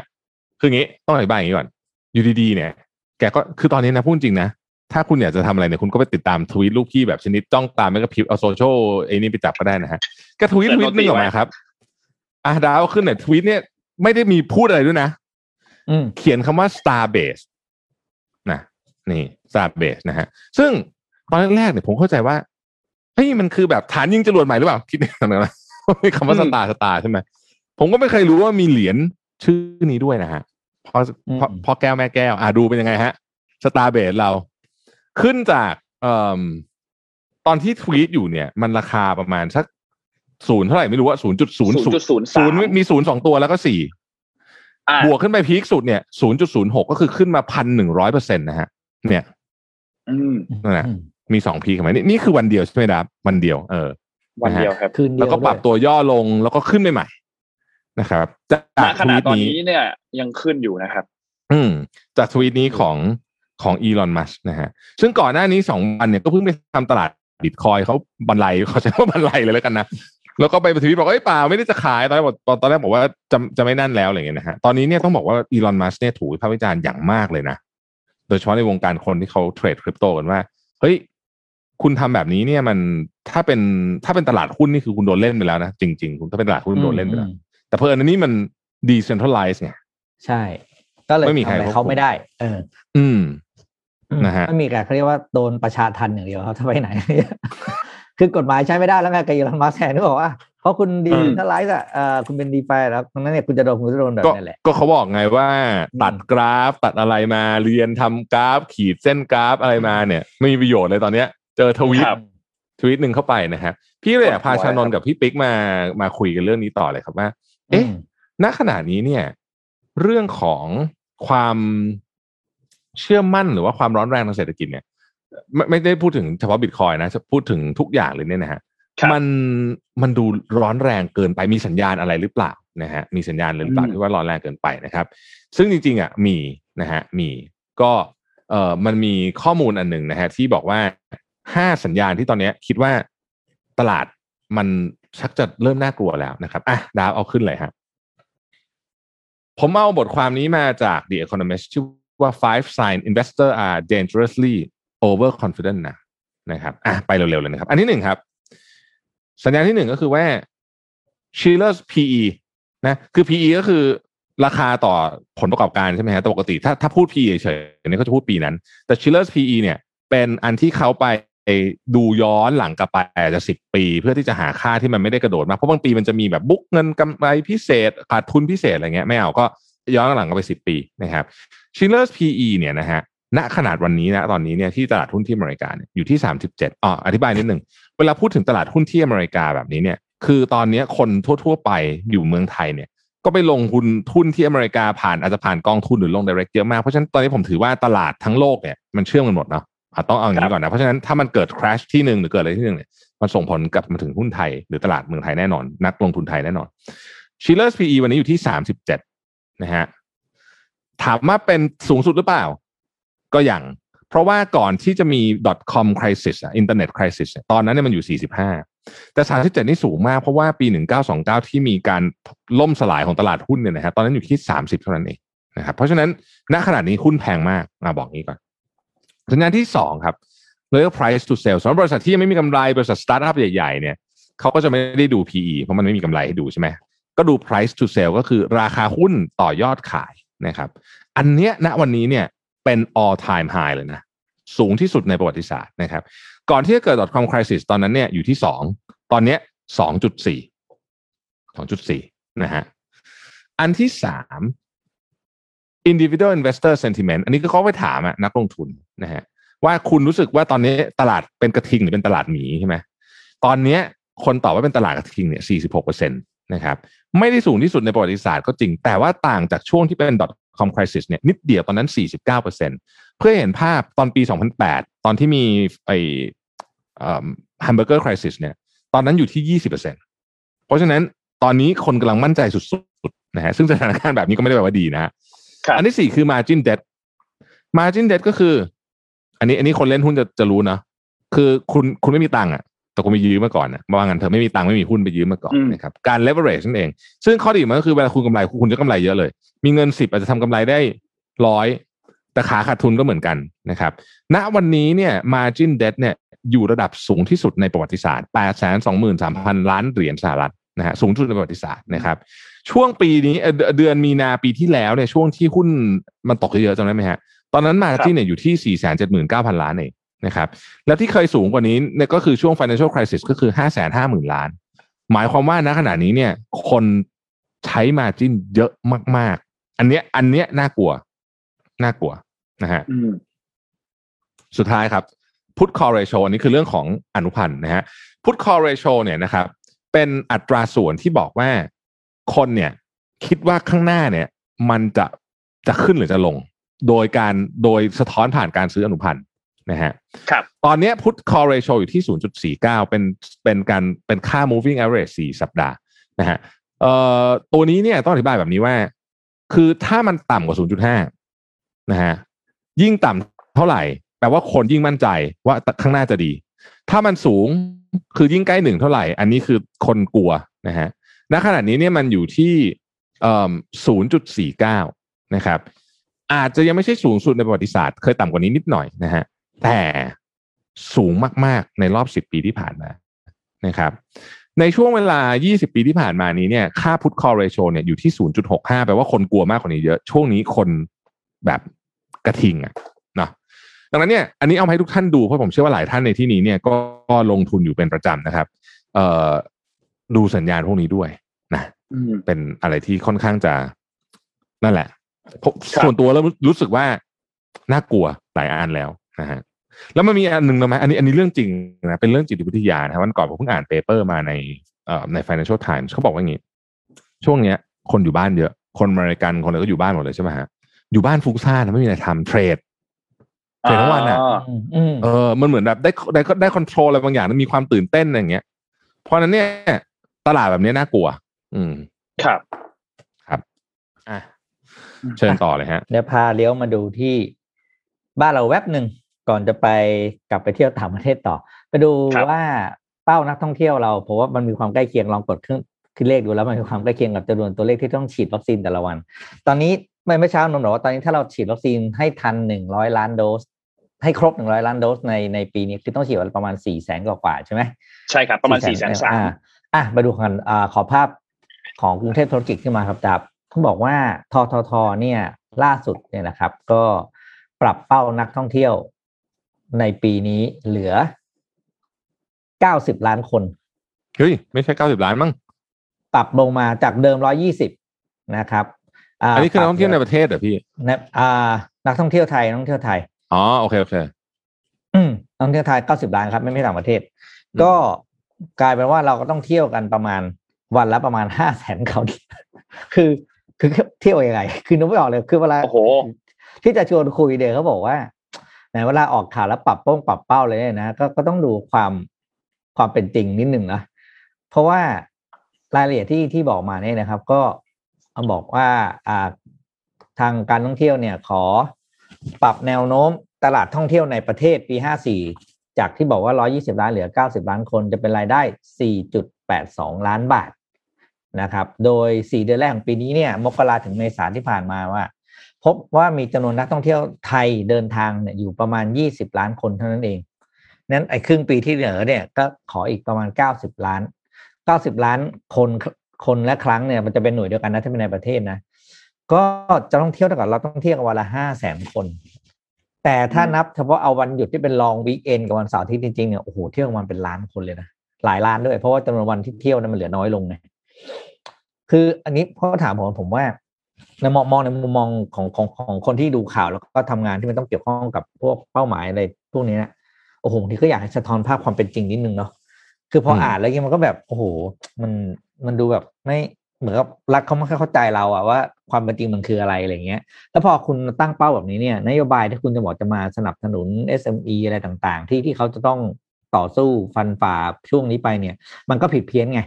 คืองี้ต้องอธิบายอย่างนี้ก่อนอยู่ดีๆเนี่ยแกก็คือตอนนี้นะพูดจริงนะถ้าคุณอยากจะทำอะไรเนี่ยคุณก็ไปติดตามทวีตลูกพี่แบบชนิดจ้องตามไม่กระพริบเอาโซเชียลไอ้นี่ไปจับก็ได้นะฮะแกทวีตนึงออกมาครับดาวขึ้นเนี่ยทวีตเนี่ยไม่ได้มีพูดอะไรด้วยนะเขียนคำว่า Starbase นะนี่ Starbase นะฮะซึ่งตอนแรกๆเนี่ยผมเข้าใจว่าเฮ้ยมันคือแบบฐานยิงจรวดใหม่หรือเปล่าคิดในนั้นนะมีคำว่า Star ใช่ไหมผมก็ไม่เคยรู้ว่ามีเหรียญชื่อนี้ด้วยนะฮะพอแก้วแม่แก้วดูเป็นยังไงฮะ Starbase เราขึ้นจากตอนที่ทวีตอยู่เนี่ยมันราคาประมาณสัก0เท่าไหร่ไม่รู้ว่า 0.0 มี0 2ตัวแล้วก็4บวกขึ้นไปพีคสุดเนี่ย 0.06 ก็คือขึ้นมา 1,100% นะฮะเนี่ยนั่นแหละมี2พีคมั้ยนี่คือวันเดียวใช่มั้ยดาบวันเดียววันเดียวครับแล้วก็ปรับตัวย่อลงแล้วก็ขึ้นใหม่นะครับจากทวีตนี้เนี่ยยังขึ้นอยู่นะครับจากทวีตนี้ของอีลอนมัสก์นะฮะซึ่งก่อนหน้านี้2วันเนี่ยก็เพิ่งไปทำตลาดบิตคอยเขาบรรลัยเขาใช้ว่าบรรลัยเลยแล้วกันนะแล้วก็ไปทวีตบอกเอ้ยเปล่าไม่ได้จะขายตอนแรกบอกว่าจะไม่นั่นแล้วอะไรอย่างเงี้ยนะฮะตอนนี้เนี่ยต้องบอกว่าอีลอนมัสก์เนี่ยถูกวิพากษ์วิจารณ์อย่างมากเลยนะโดยเฉพาะในวงการคนที่เขาเทรดคริปโตกันว่าเฮ้ย คุณทำแบบนี้เนี่ยมันถ้าเป็นตลาดหุ้นนี่คือคุณโดนเล่นไปแล้วนะจริงๆคุณถ้าเป็นตลาดหุ้นโดนเล่นไปแล้วแต่เพิ่นอันนี้มัน decentralized ไงใช่ก็เลยไม่มีใครเขาไม่ได้นะฮะไม่มีการเขาเรียกว่าโดนประชาทันอย่างเดียวเขาจะไปไหน คือกฎหมายใช้ไม่ได้แล้วไงกับอีลอนมัสก์แทนก็บอกว่าเพราะคุณดีเทลไลซ์อ่ะคุณเป็นดีไฟแล้วตรงนั้นเนี่ยคุณจะโดนแบบนั่นแหละก็เขาบอกไงว่าตัดกราฟตัดอะไรมาเรียนทำกราฟขีดเส้นกราฟอะไรมาเนี่ยไม่มีประโยชน์เลยตอนเนี้ยเจอทวิตหนึ่งเข้าไปนะฮะพี่เลยพาชานนท์กับพี่ปิ๊กมาคุยกันเรื่องนี้ต่อเลยครับว่าเอ๊ะณขณะนี้เนี่ยเรื่องของความเชื่อมั่นหรือว่าความร้อนแรงทางเศรษฐกิจเนี่ยไม่ได้พูดถึงเฉพาะบิตคอยน์นะพูดถึงทุกอย่างเลยเนี่ยนะฮะมันดูร้อนแรงเกินไปมีสัญญาณอะไรหรือเปล่านะฮะมีสัญญาณหรือเปล่าที่ว่าร้อนแรงเกินไปนะครับซึ่งจริงๆอ่ะมีนะฮะมีก็มันมีข้อมูลอันหนึ่งนะฮะที่บอกว่า5สัญญาณที่ตอนนี้คิดว่าตลาดมันชักจะเริ่มน่ากลัวแล้วนะครับอ่ะดาวเอาขึ้นเลยครับผมเอาบทความนี้มาจาก The Economist ชื่อว่า Five Signs Investors Are Dangerously Overconfident นะครับอ่ะไปเร็วๆเลยนะครับอันที่หนึ่งครับสัญญาณที่หนึ่งก็คือว่า Shiller's PE นะคือ PE ก็คือราคาต่อผลประกอบการใช่ไหมฮะแต่ปกติถ้าพูด PE เฉยๆเนี่ยเขาจะพูดปีนั้นแต่ Shiller's PE เนี่ยเป็นอันที่เขาไปดูย้อนหลังกลับไปอาจจะ10ปีเพื่อที่จะหาค่าที่มันไม่ได้กระโดดมากเพราะบางปีมันจะมีแบบบุ๊กเงินกำไรพิเศษขาดทุนพิเศษอะไรเงี้ยไม่เอาก็ย้อนหลังกลับไป10ปีนะครับ Shiller's PE เนี่ยนะฮะณขนาดวันนี้นะตอนนี้เนี่ยที่ตลาดหุ้นที่อเมริกาเนี่ยอยู่ที่37อธิบายนิดนึงเวลาพูดถึงตลาดหุ้นที่อเมริกาแบบนี้เนี่ยคือตอนนี้คนทั่วๆไปอยู่เมืองไทยเนี่ยก็ไปลงทุนที่อเมริกาอาจจะผ่านกองทุนหรือลง direct เยอะมากเพราะฉะนั้นตอนนี้ผมถือว่าตลาดทั้งโลกเนี่ยมันเชื่อมกันหมดเนาะต้องเอาอย่างนี้ก่อนนะเพราะฉะนั้นถ้ามันเกิด crash ที่หนึ่งหรือเกิดอะไรที่หนึ่งเนี่ยมันส่งผลกลับมาถึงหุ้นไทยหรือตลาดเมืองไทยแน่นอนนักลงทุนไทยแน่นอน Shiller's PE วันนี้อยู่ที่37นะฮะถามว่าเป็นสูงสุดหรือเปล่าก็ยังเพราะว่าก่อนที่จะมี .com crisis อินเทอร์เน็ต crisis ตอนนั้นเนี่ยมันอยู่45แต่37นี่สูงมากเพราะว่าปี1929ที่มีการล่มสลายของตลาดหุ้นเนี่ยนะฮะตอนนั้นอยู่ที่30เท่านั้นเองนะครับเพราะฉะนั้นณขณะนี้หุ้นแพงมากบอกงี้ก่อนสัญญาณที่2ครับ Low Price to Sales สำหรับบริษัทที่ยังไม่มีกำไรบริษัทสตาร์ทอัพใหญ่ๆเนี่ยเขาก็จะไม่ได้ดู PE เพราะมันไม่มีกำไรให้ดูใช่ไหมก็ดู Price to Sales ก็คือราคาหุ้นต่อยอดขายนะครับอันเนี้ยณวันนี้เนี่ยเป็น all time high เลยนะสูงที่สุดในประวัติศาสตร์นะครับก่อนที่จะเกิด .com crisis ตอนนั้นเนี่ยอยู่ที่2ตอนเนี้ย 2.4 นะฮะอันที่3individual investor sentiment อันนี้ก็เขาไปถามนักลงทุนนะฮะว่าคุณรู้สึกว่าตอนนี้ตลาดเป็นกระทิงหรือเป็นตลาดหมีใช่ไหมตอนนี้คนตอบว่าเป็นตลาดกระทิงเนี่ย 46% นะครับไม่ได้สูงที่สุดในประวัติศาสตร์ก็จริงแต่ว่าต่างจากช่วงที่เป็น .com crisis เนี่ยนิดเดียวตอนนั้น 49% เพื่อเห็นภาพตอนปี 2008 ตอนที่มีไอ้ hamburger crisis เนี่ยตอนนั้นอยู่ที่ 20% เพราะฉะนั้นตอนนี้คนกำลังมั่นใจสุดๆนะฮะซึ่งสถานการณ์แบบนี้ก็ไม่ได้แปลว่าดีนะฮะอันที่4คือ margin debt margin debt ก็คืออันนี้คนเล่นหุ้นจะรู้นะคือคุณไม่มีตังค์อ่ะแต่คุณไปยืมมาก่อนนะบางงานเธอไม่มีตังค์ไม่มีหุ้นไปยืมมาก่อนนะครับการ leverage นั่นเองซึ่งข้อดีมันก็คือเวลาคุณกำไรคุณจะกำไรเยอะเลยมีเงิน10อาจจะทำกำไรได้100แต่ขาดทุนก็เหมือนกันนะครับณวันนี้เนี่ย margin debt เนี่ยอยู่ระดับสูงที่สุดในประวัติศาสตร์ 823,000 ล้านเหรียญสหรัฐนะฮะสูงสุดในประวัติศาสตร์นะครับช่วงปีนี้เดือนมีนาปีที่แล้วเนี่ยช่วงที่หุ้นมันตกเยอะๆจำได้ไหมฮะตอนนั้นมาที่เนี่ยอยู่ที่ 479,000 ล้านเองนะครับแล้วที่เคยสูงกว่านี้เนี่ยก็คือช่วง financial crisis ก็คือ 550,000 ล้านหมายความว่าณขณะนี้เนี่ยคนใช้ margin เยอะมากๆอันเนี้ยน่ากลัวนะฮะสุดท้ายครับ put call ratio อันนี้คือเรื่องของอนุพันธ์นะฮะ put call ratio เนี่ยนะครับเป็นอัตราส่วนที่บอกว่าคนเนี่ยคิดว่าข้างหน้าเนี่ยมันจะขึ้นหรือจะลงโดยสะท้อนผ่านการซื้ออนุพันธ์นะฮะครับตอนนี้ put call ratio อยู่ที่ 0.49 เป็นค่า moving average 4 สัปดาห์นะฮะตัวนี้เนี่ยต้องอธิบายแบบนี้ว่าคือถ้ามันต่ำกว่า 0.5 นะฮะยิ่งต่ำเท่าไหร่แปลว่าคนยิ่งมั่นใจว่าข้างหน้าจะดีถ้ามันสูงคือยิ่งใกล้1เท่าไหร่อันนี้คือคนกลัวนะฮะณขณะนี้เนี่ยมันอยู่ที่ 0.49 นะครับอาจจะยังไม่ใช่สูงสุดในประวัติศาสตร์เคยต่ำกว่านี้นิดหน่อยนะฮะแต่ สูงมากๆในรอบ10ปีที่ผ่านมานะครับในช่วงเวลา20ปีที่ผ่านมานี้เนี่ยค่า Put Call Ratio เนี่ยอยู่ที่ 0.65 แปลว่าคนกลัวมากกว่านี้เยอะช่วงนี้คนแบบกระทิงอ่ะนะดังนั้นเนี่ยอันนี้เอาให้ทุกท่านดูเพราะผมเชื่อว่าหลายท่านในที่นี้เนี่ยก็ลงทุนอยู่เป็นประจำนะครับดูสัญญาณพวกนี้ด้วยนะเป็นอะไรที่ค่อนข้างจะนั่นแหละส่วนตัวแล้วรู้สึกว่าน่ากลัวหลายอันแล้วนะฮะแล้วมันมีอันนึงนะมั้ยอันนี้เรื่องจริงนะเป็นเรื่องจิตวิทยานะวันก่อนผมเพิ่งอ่านเปเปอร์มาใน Financial Times เขาบอกว่าอย่างงี้ช่วงเนี้ยคนอยู่บ้านเยอะคนอเมริกันคนอะไรก็อยู่บ้านหมดเลยใช่มั้ยฮะอยู่บ้านฟุ้งซ่านไม่มีอะไรทำเทรดทั้งวันน่ะมันเหมือนแบบได้คอนโทรลอะไรบางอย่างมีความตื่นเต้นอย่างเงี้ยเพราะนั้นเนี่ยตลาดแบบนี้น่ากลัวครับอ่ะเชิญต่อเลยฮะเดี๋ยวพาเลี้ยวมาดูที่บ้านเราแวบนึงก่อนจะไปกลับไปเที่ยวต่างประเทศต่อไปดูว่าเป้านักท่องเที่ยวเราเพราะว่ามันมีความใกล้เคียงลองกดขึ้นเลขดูแล้วมันมีความใกล้เคียงกับจำนวนตัวเลขที่ต้องฉีดวัคซีนแต่ละวันตอนนี้เมื่อเช้านนท์บอกว่าตอนนี้ถ้าเราฉีดวัคซีนให้ทัน100ล้านโดสให้ครบ100ล้านโดสในปีนี้คือต้องฉีดประมาณ 400,000 กว่าใช่ไหมใช่ครับประมาณ 400,000 มาดูกันขอภาพของกรุงเทพธุรกิจขึ้นมาครับจับเขาบอกว่าทททเนี่ยล่าสุดเนี่ยนะครับก็ปรับเป้านักท่องเที่ยวในปีนี้เหลือ90ล้านคนเฮ้ยไม่ใช่90ล้านมั้งปรับลงมาจากเดิม120นะครับอันนี้คือนักท่องเที่ยวในประเทศเหรอพี่นักท่องเที่ยวไทยอ๋อโอเคนักท่องเที่ยวไทย90ล้านครับไม่ต่างประเทศก็กลายเป็นว่าเราก็ต้องเที่ยวกันประมาณวันละประมาณ 500,000 คนคือเที่ยวยังไงคือนึกไม่ออกเลยคือเวลาที่จะชวนคุยเด็กเขาบอกว่าในเวลาออกข่าวแล้วปรับเป้าเลยนะก็ต้องดูความเป็นจริงนิดนึงนะเพราะว่ารายละเอียดที่บอกมาเนี่ยนะครับก็บอกว่าทางการท่องเที่ยวเนี่ยขอปรับแนวโน้มตลาดท่องเที่ยวในประเทศปี54จากที่บอกว่า120ล้านเหลือ90ล้านคนจะเป็นรายได้ 4.82 ล้านบาทนะครับโดย4เดือนแรกของปีนี้เนี่ยมกราถึงเมษาที่ผ่านมาว่าพบว่ามีจำนวนนักท่องเที่ยวไทยเดินทางเนี่ยอยู่ประมาณ20ล้านคนเท่านั้นเองนั้นไอ้ครึ่งปีที่เหลือเนี่ยก็ขออีกประมาณ90ล้านคนและครั้งเนี่ยมันจะเป็นหน่วยเดียวกันนะถ้าเป็นในประเทศนะก็จะต้องเที่ยวเท่ากับเราต้องเที่ยวกันวันละ 500,000 คนแต่ถ้านับเฉพาะเอาวันหยุดที่เป็นลองวีคเอนด์กับวันเสาร์อาทิตย์จริงๆเนี่ยโอ้โหเที่ยวมันเป็นล้านคนเลยนะหลายล้านด้วยเพราะว่าจำนวนวันที่เที่ยวนั้นมันเหลือน้อยลงไงคืออันนี้พอถามผมว่าในมองในมุมมองของคนที่ดูข่าวแล้วก็ทำงานที่มันต้องเกี่ยวข้องกับพวกเป้าหมายอะไรพวกนี้นะโอ้โหที่ก็อยากให้สะท้อนภาพความเป็นจริงนิดนึงเนาะคือพออ่านแล้วมันก็แบบโอ้โหมันดูแบบไม่เหมือนกับรักเขาไม่ค่อยเข้าใจเราอะว่าความเป็นจริงมันคืออะไรอะไรเงี้ยแล้วพอคุณตั้งเป้าแบบนี้เนี่ยนโยบายที่คุณจะบอกจะมาสนับสนุน SME อะไรต่างๆที่เขาจะต้องต่อสู้ฟันฝ่าช่วงนี้ไปเนี่ยมันก็ผิดเพี้ยนไง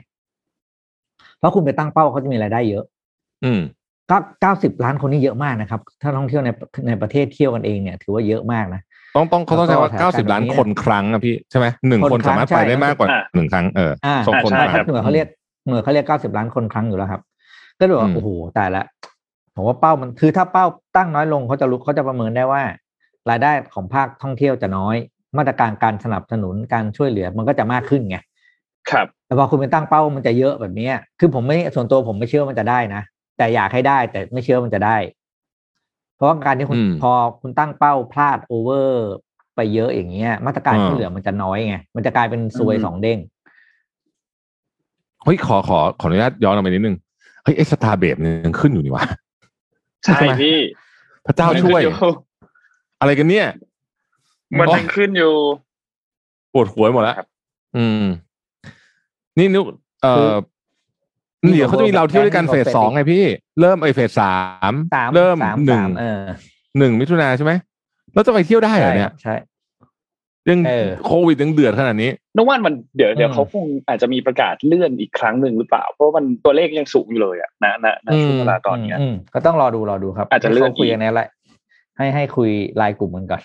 เพราะคุณไปตั้งเป้าเขาจะมีรายได้เยอะก็90ล้านคนนี่เยอะมากนะครับถ้าท่องเที่ยวในประเทศเที่ยวกันเองเนี่ยถือว่าเยอะมากนะต้องเขาต้องใช้ว่า90ล้านคนครั้งนะพี่ใช่ไหม1คนสามารถไปได้มากกว่า1ครั้ง2คนครับเหมือนเขาเรียก90ล้านคนครั้งอยู่แล้วครับก็ดูว่าโอ้โหตายละผมว่าเป้ามันคือถ้าเป้าตั้งน้อยลงเขาจะประเมินได้ว่ารายได้ของภาคท่องเที่ยวจะน้อยมาตรการการสนับสนุนการช่วยเหลือมันก็จะมากขึ้นไงครับแต่พอคุณไปตั้งเป้ามันจะเยอะแบบนี้คือผมไม่ส่วนตัวผมไม่เชื่อมันจะได้นะแต่อยากให้ได้แต่ไม่เชื่อมันจะได้เพราะการที่คุณพอคุณตั้งเป้าพลาดโอเวอร์ไปเยอะอย่างเงี้ยมาตรการที่เหลือมันจะน้อยไงมันจะกลายเป็นซวย2เด้งเฮ้ยขออนุญาตย้อนกลับไปนิดนึงเฮ้ยไอ้สตาร์เบฟยังขึ้นอยู่นี่วะใช่พี่พระเจ้าช่วยอะไรกันเนี่ยมันยังขึ้นอยู่ปวดหัวหมดแล้วนี่นุ๊กเดี๋ยวเขาจะมีเราเที่ยวด้วยกันเฟส2ไงพี่เริ่มไอ้เฟส3เริ่ม1มิถุนายนใช่ไหมแล้วจะไปเที่ยวได้เหรอเนี่ยใช่ยังโควิดยังเดือดขนาดนี้น้องว่านมันเดี๋ยวเขาคงอาจจะมีประกาศเลื่อนอีกครั้งหนึ่งหรือเปล่าเพราะมันตัวเลขยังสูงอยู่เลยอ่ะนะช่วงเวลาตอนนี้ก็ต้องรอดูครับอาจจะเลื่อนคุยกันอะไรให้คุยไลน์กลุ่มกันก่อน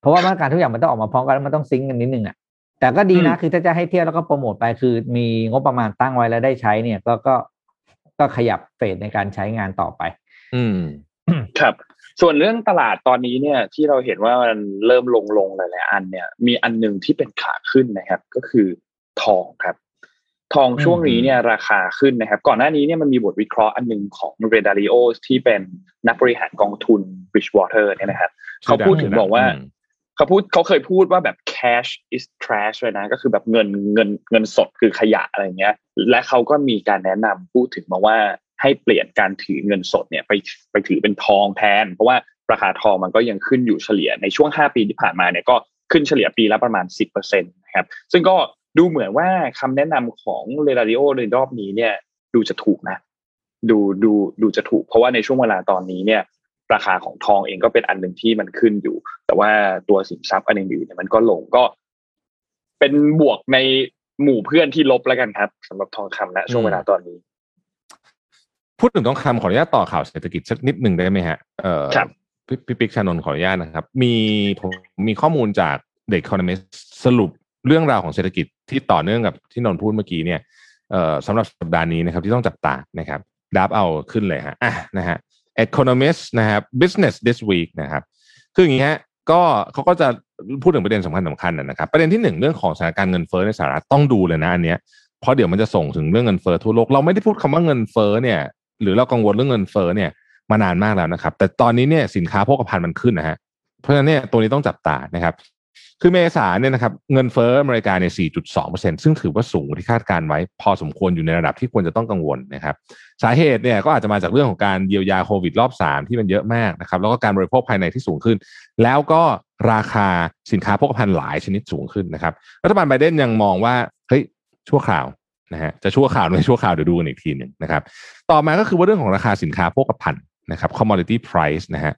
เพราะว่ามาตรการทุกอย่างมันต้องออกมาพร้อมกันแล้วมันต้องซิงกันนิดนึงอ่ะแต่ก็ดีนะคือถ้าจะให้เที่ยวแล้วก็โปรโมทไปคือมีงบประมาณตั้งไว้แล้วได้ใช้เนี่ยก็ขยับเฟสในการใช้งานต่อไปครับ ส่วนเรื่องตลาดตอนนี้เนี่ยที่เราเห็นว่ามันเริ่มลงหลายๆอันเนี่ยมีอันนึงที่เป็นขาขึ้นนะครับก็คือทองครับทองช่วงนี้เนี่ยราคาขึ้นนะครับก่อนหน้านี้เนี่ยมันมีบทวิเคราะห์อันนึงของเรดาริโอที่เป็นนักบริหารกองทุน Bridgewater เนี่ยนะครับเขาพูดถึงบอกว่าเขาเคยพูดว่าแบบ cash is trash เลยนะก็คือแบบเงินสดคือขยะอะไรเงี้ยและเขาก็มีการแนะนำพูดถึงมาว่าให้เปลี่ยนการถือเงินสดเนี่ยไปถือเป็นทองแทนเพราะว่าราคาทองมันก็ยังขึ้นอยู่เฉลี่ยในช่วง5ปีที่ผ่านมาเนี่ยก็ขึ้นเฉลี่ยปีละประมาณ 10% นะครับซึ่งก็ดูเหมือนว่าคำแนะนำของเรดาริโอในรอบนี้เนี่ยดูจะถูกนะดูจะถูกเพราะว่าในช่วงเวลาตอนนี้เนี่ยราคาของทองเองก็เป็นอันหนึ่งที่มันขึ้นอยู่แต่ว่าตัวสินทรัพย์อันอื่นๆเนี่ยมันก็ลงก็เป็นบวกในหมู่เพื่อนที่ลบแล้วกันครับสำหรับทองคำณช่วงเวลาตอนนี้พูดถึงทองคำขออนุญาตต่อข่าวเศรษฐกิจสักนิดหนึ่งได้ไหมฮะพี่ปิ๊กชานนท์ขออนุญาตนะครับผมมีข้อมูลจาก The Economist สรุปเรื่องราวของเศรษฐกิจที่ต่อเนื่องกับที่นนท์พูดเมื่อกี้เนี่ยสำหรับสัปดาห์นี้นะครับที่ต้องจับตานะครับดับเอาขึ้นเลยฮะนะฮะ Economist นะครับ Business This Week นะครับคืออย่างนี้ฮะก็เขาก็จะพูดถึงประเด็นสำคัญนะครับประเด็นที่1เรื่องของสถานการณ์เงินเฟ้อในสหรัฐต้องดูเลยนะอันเนี้ยเพราะเดี๋ยวมันจะส่งถึงเรื่องเงินเฟ้อทั่วโลกเราไม่ได้พูดคำว่าเงินเฟ้อเนี่ยหรือเรากังวลเรื่องเงินเฟ้อเนี่ยมานานมากแล้วนะครับแต่ตอนนี้เนี่ยสินค้าโภคภัณฑ์มันขึ้นนะฮะเพราะฉะนั้นเนี่ยตัวนี้ต้องจับตานะครับคือเมษาเนี่ยนะครับเงินเฟ้ออเมริกาเนี่ย 4.2% ซึ่งถือว่าสูงกว่าที่คาดการไว้พอสมควรอยู่ในระดับที่ควรจะต้องกังวลนะครับสาเหตุเนี่ยก็อาจจะมาจากเรื่องของการเยียวยาโควิดรอบ3ที่มันเยอะมากนะครับแล้วก็การบริโภคภายในที่สูงขึ้นแล้วก็ราคาสินค้าโภคภัณฑ์หลายชนิดสูงขึ้นนะครับรัฐบาลไบเดนยังมองว่าเฮ้ยชั่วคราวนะฮะจะชั่วคราวหรือไม่ชั่วคราวเดี๋ยวดูกันอีกทีนึงนะครับต่อมาก็คือว่าเรื่องของราคาสินค้าโภคภัณฑ์นะครับ commodity price นะฮะ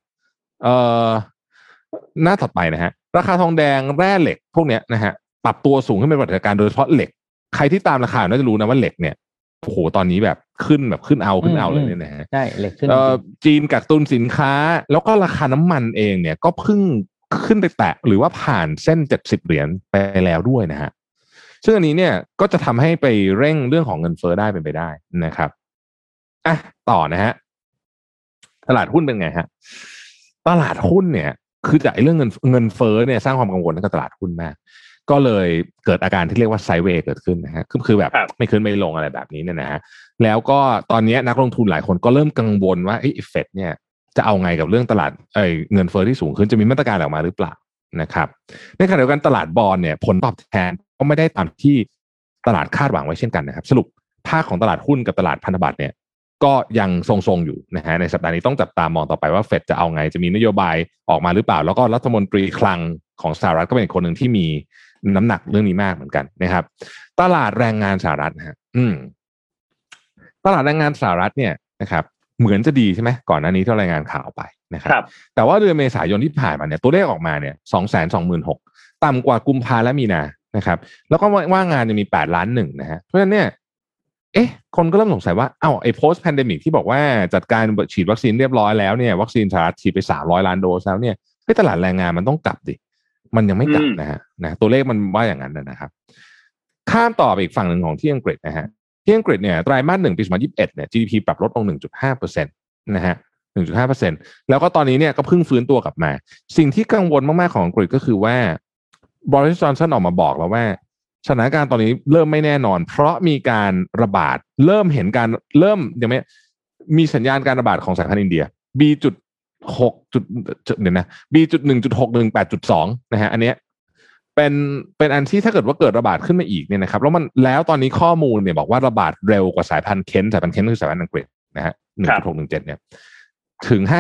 หน้าถัดไปนะฮะราคาทองแดงแร่เหล็กพวกเนี้ยนะฮะปรับตัวสูงขึ้นเป็นปรากฏการณ์โดยเฉพาะเหล็กใครที่ตามราคาน่าจะรู้นะว่าเหล็กเนี่ยโอ้โหตอนนี้แบบขึ้นเอาเลยเนี่ยนะฮะใช่เหล็กขึ้นจีนกักตุนสินค้าแล้วก็ราคาน้ำมันเองเนี่ยก็เพิ่งขึ้นไปแตะหรือว่าผ่านเส้น$70ไปแล้วด้วยนะฮะซึ่งอันนี้เนี่ยก็จะทำให้ไปเร่งเรื่องของเงินเฟ้อได้เป็นไปได้นะครับอ่ะต่อนะฮะตลาดหุ้นเป็นไงฮะตลาดหุ้นเนี่ยคือจากเรื่องเงินเฟ้อเนี่ยสร้างความกังวลให้กับตลาดหุ้นมากก็เลยเกิดอาการที่เรียกว่าไซด์เวย์เกิดขึ้นนะฮะคือแบบไม่ขึ้นไม่ลงอะไรแบบนี้เนี่ยนะฮะแล้วก็ตอนนี้นักลงทุนหลายคนก็เริ่มกังวลว่าเอฟเฟคเนี่ยจะเอาไงกับเรื่องตลาดเงินเฟ้อที่สูงขึ้นจะมีมาตรการออกมาหรือเปล่านะครับในขณะเดียวกันตลาดบอนด์เนี่ยผลตอบแทนก็ไม่ได้ตามที่ตลาดคาดหวังไว้เช่นกันนะครับสรุปภาคของตลาดหุ้นกับตลาดพันธบัตรเนี่ยก็ยังทรงๆอยู่นะฮะในสัปดาห์นี้ต้องจับตามองต่อไปว่าเฟดจะเอาไงจะมีนโยบายออกมาหรือเปล่าแล้วก็รัฐมนตรีคลังของสหรัฐก็เป็นคนหนึ่งที่มีน้ำหนักเรื่องนี้มากเหมือนกันนะครับตลาดแรงงานสหรัฐนะฮะตลาดแรงงานสหรัฐเนี่ยนะครับเหมือนจะดีใช่ไหมก่อนหน้านี้ที่รายงานข่าวไปนะครับแต่ว่าเดือนเมษายนที่ผ่านมาเนี่ยตัวเลขออกมาเนี่ย 226,000 ต่ำกว่ากุมภาและมีนานะครับแล้วก็ว่างงานจะมี 8.1 นะฮะเพราะฉะนั้นเนี่ยคนก็เริ่มสงสัยว่าไอ้ post pandemic ที่บอกว่าจัดการฉีดวัคซีนเรียบร้อยแล้วเนี่ยวัคซีนสหรัฐฉีดไป300 ล้านโดสแล้วเนี่ยตลาดแรงงานมันต้องกลับดิมันยังไม่กลับนะฮะนะตัวเลขมันว่าอย่างนั้นนะครับข้ามต่อไปอีกฝั่งหนึ่งของที่อังกฤษนะฮะที่อังกฤษเนี่ยไตรมาส1ปี2021เนี่ย GDP ปรับลดลง 1.5% นะฮะ 1.5% แล้วก็ตอนนี้เนี่ยก็เพิ่งฟื้นตัวกลับมาสิ่งที่กังวลมากๆของอังกฤษก็คือว่า Boris Johnson ออกมาบอกแล้วว่าสถานการณ์ตอนนี้เริ่มไม่แน่นอนเพราะมีการระบาดมีสัญญาณการระบาดของสายพันธุ์อินเดีย B.1.6.18.2 นะฮะอันเนี้ยเป็นอันที่ถ้าเกิดว่าเกิดระบาดขึ้นมาอีกเนี่ยนะครับแล้วตอนนี้ข้อมูลเนี่ยบอกว่าระบาดเร็วกว่าสายพันธุ์เคนคือสายพันธุ์อังกฤษนะฮะ 1.617 เนี่ยถึง 50%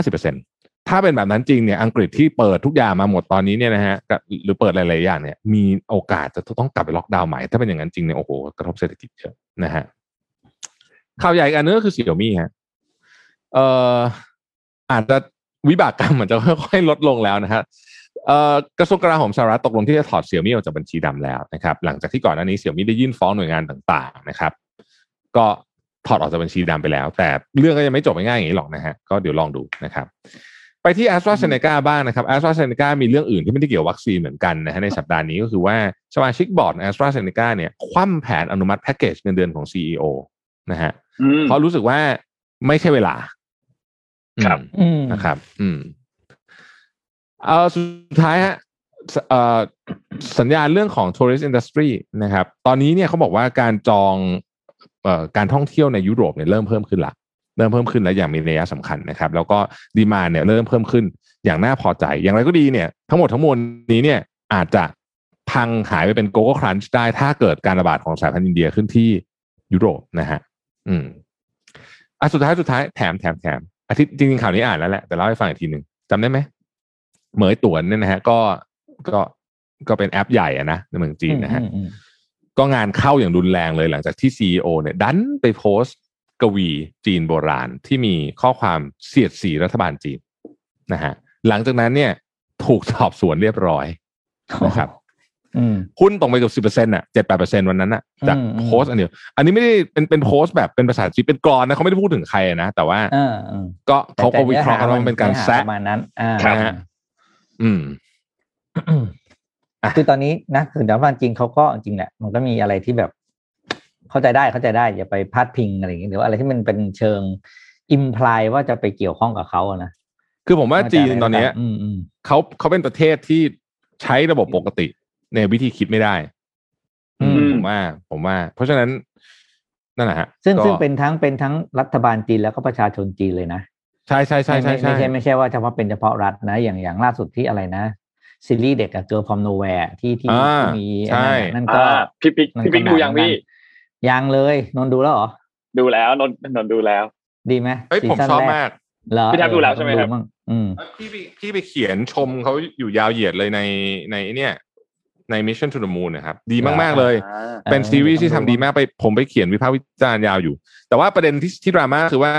ถ้าเป็นแบบนั้นจริงเนี่ยอังกฤษที่เปิดทุกอย่างมาหมดตอนนี้เนี่ยนะฮะหรือเปิดหลายๆอย่างเนี่ยมีโอกาสจะต้องกลับไปล็อกดาวน์ใหม่ถ้าเป็นอย่างนั้นจริงเนี่ยโอ้โหกระทบเศรษฐกิจเยอะนะฮะข่าวใหญ่อันนึงก็คือ Xiaomi ฮะอาจจะวิบากกรรมมันจะค่อยๆลดลงแล้วนะฮะกระทรวงกลาโหมสหรัฐตกลงที่จะถอดเสี่ยวมี่ออกจากบัญชีดำแล้วนะครับหลังจากที่ก่อนหน้านี้เสี่ยวมี่ได้ยื่นฟ้องหน่วยงานต่างๆนะครับก็ถอดออกจากบัญชีดำไปแล้วแต่เรื่องก็ยังไม่จบง่ายๆอย่างนี้หรอกนะฮะก็เดี๋ยวลองดูนะครับไปที่ AstraZeneca บ้างนะครับ AstraZeneca มีเรื่องอื่นที่ไม่ได้เกี่ยววัคซีนเหมือนกันนะฮะในสัปดาห์นี้ก็คือว่าสมาชิกบอร์ด AstraZeneca เนี่ยคว่ำแผนอนุมัติแพ็คเกจเงินเดือนของ CEO นะฮะเพราะรู้สึกว่าไม่ใช่เวลานะครับ เอาสุดท้ายฮะสัญญาณเรื่องของ tourist industry นะครับตอนนี้เนี่ยเขาบอกว่าการจองการท่องเที่ยวในยุโรปเนี่ยเริ่มเพิ่มขึ้นและอย่างมีนัยสำคัญนะครับแล้วก็ดีมานด์เนี่ยเริ่มเพิ่มขึ้นอย่างน่าพอใจอย่างไรก็ดีเนี่ยทั้งหมดทั้งมวลนี้เนี่ยอาจจะพังหายไปเป็นโกโก้ครันช์ได้ถ้าเกิดการระบาดของสายพันธุ์อินเดียขึ้นที่ยุโรปนะฮะอ่ะสุดท้ายแถมอาทิตย์จริงๆข่าวนี้อ่านแล้วแหละแต่เล่าให้ฟังอีกทีนึงจำได้ไหมเหมยตั๋วเนี่ยนะฮะก็เป็นแอปใหญ่นะในเมืองจีนนะฮะก็งานเข้าอย่างรุนแรงเลยหลังจากที่ CEO เนี่ยดันไปโพสต์กวีจีนโบราณที่มีข้อความเสียดสีรัฐบาลจีนนะฮะหลังจากนั้นเนี่ยถูกสอบสวนเรียบร้อยนะครับหุ้นตกไปเกือบ 10% น่ะ 7-8% วันนั้นน่ะจากโพสต์อันนี้ไม่ได้เป็นโพสต์แบบเป็นภาษาจีนเป็นกลอนนะเขาไม่ได้พูดถึงใครนะแต่ว่าก็เขาก็วิเคราะห์ว่ามันเป็นการแซะประมาณนั้นคือตอนนี้นะคือรัฐบาลจีนเขาก็จริงแหละมันก็มีอะไรที่แบบเข้าใจได้อย่าไปพาดพิงอะไรอย่างเงี้ยหรือว่าอะไรที่มันเป็นเชิงอิมพลายว่าจะไปเกี่ยวข้องกับเขานะคือผมว่าจีนตอนนี้เขาเป็นประเทศที่ใช้ระบบปกติในวิธีคิดไม่ได้ผมว่าเพราะฉะนั้นนั่นแหละฮะซึ่งเป็นทั้งรัฐบาลจีนแล้วก็ประชาชนจีนเลยนะใช่ไม่ใช่ว่าเฉพาะรัฐนะอย่างล่าสุดที่อะไรนะซีรีส์เด็กกับเกิร์ลฟรอมโนแวร์ที่มีนั่นก็พี่ปิ๊กดูยังพี่ยังเลยนนดูแล้วเหรอดูแล้วนนดูแล้วดีไหมเฮ้ยผมชอบมากพี่แทบดูแล้วใช่ไหมครับพี่ไปเขียนชมเขาอยู่ยาวเหยียดเลยในเนี่ยใน Mission to the Moon นะครับดีมากๆเลยเป็นซีรีส์ที่ทำดีมากไปผมไปเขียนวิพากษ์วิจารณ์ยาวอยู่แต่ว่าประเด็นที่ดราม่าคือว่า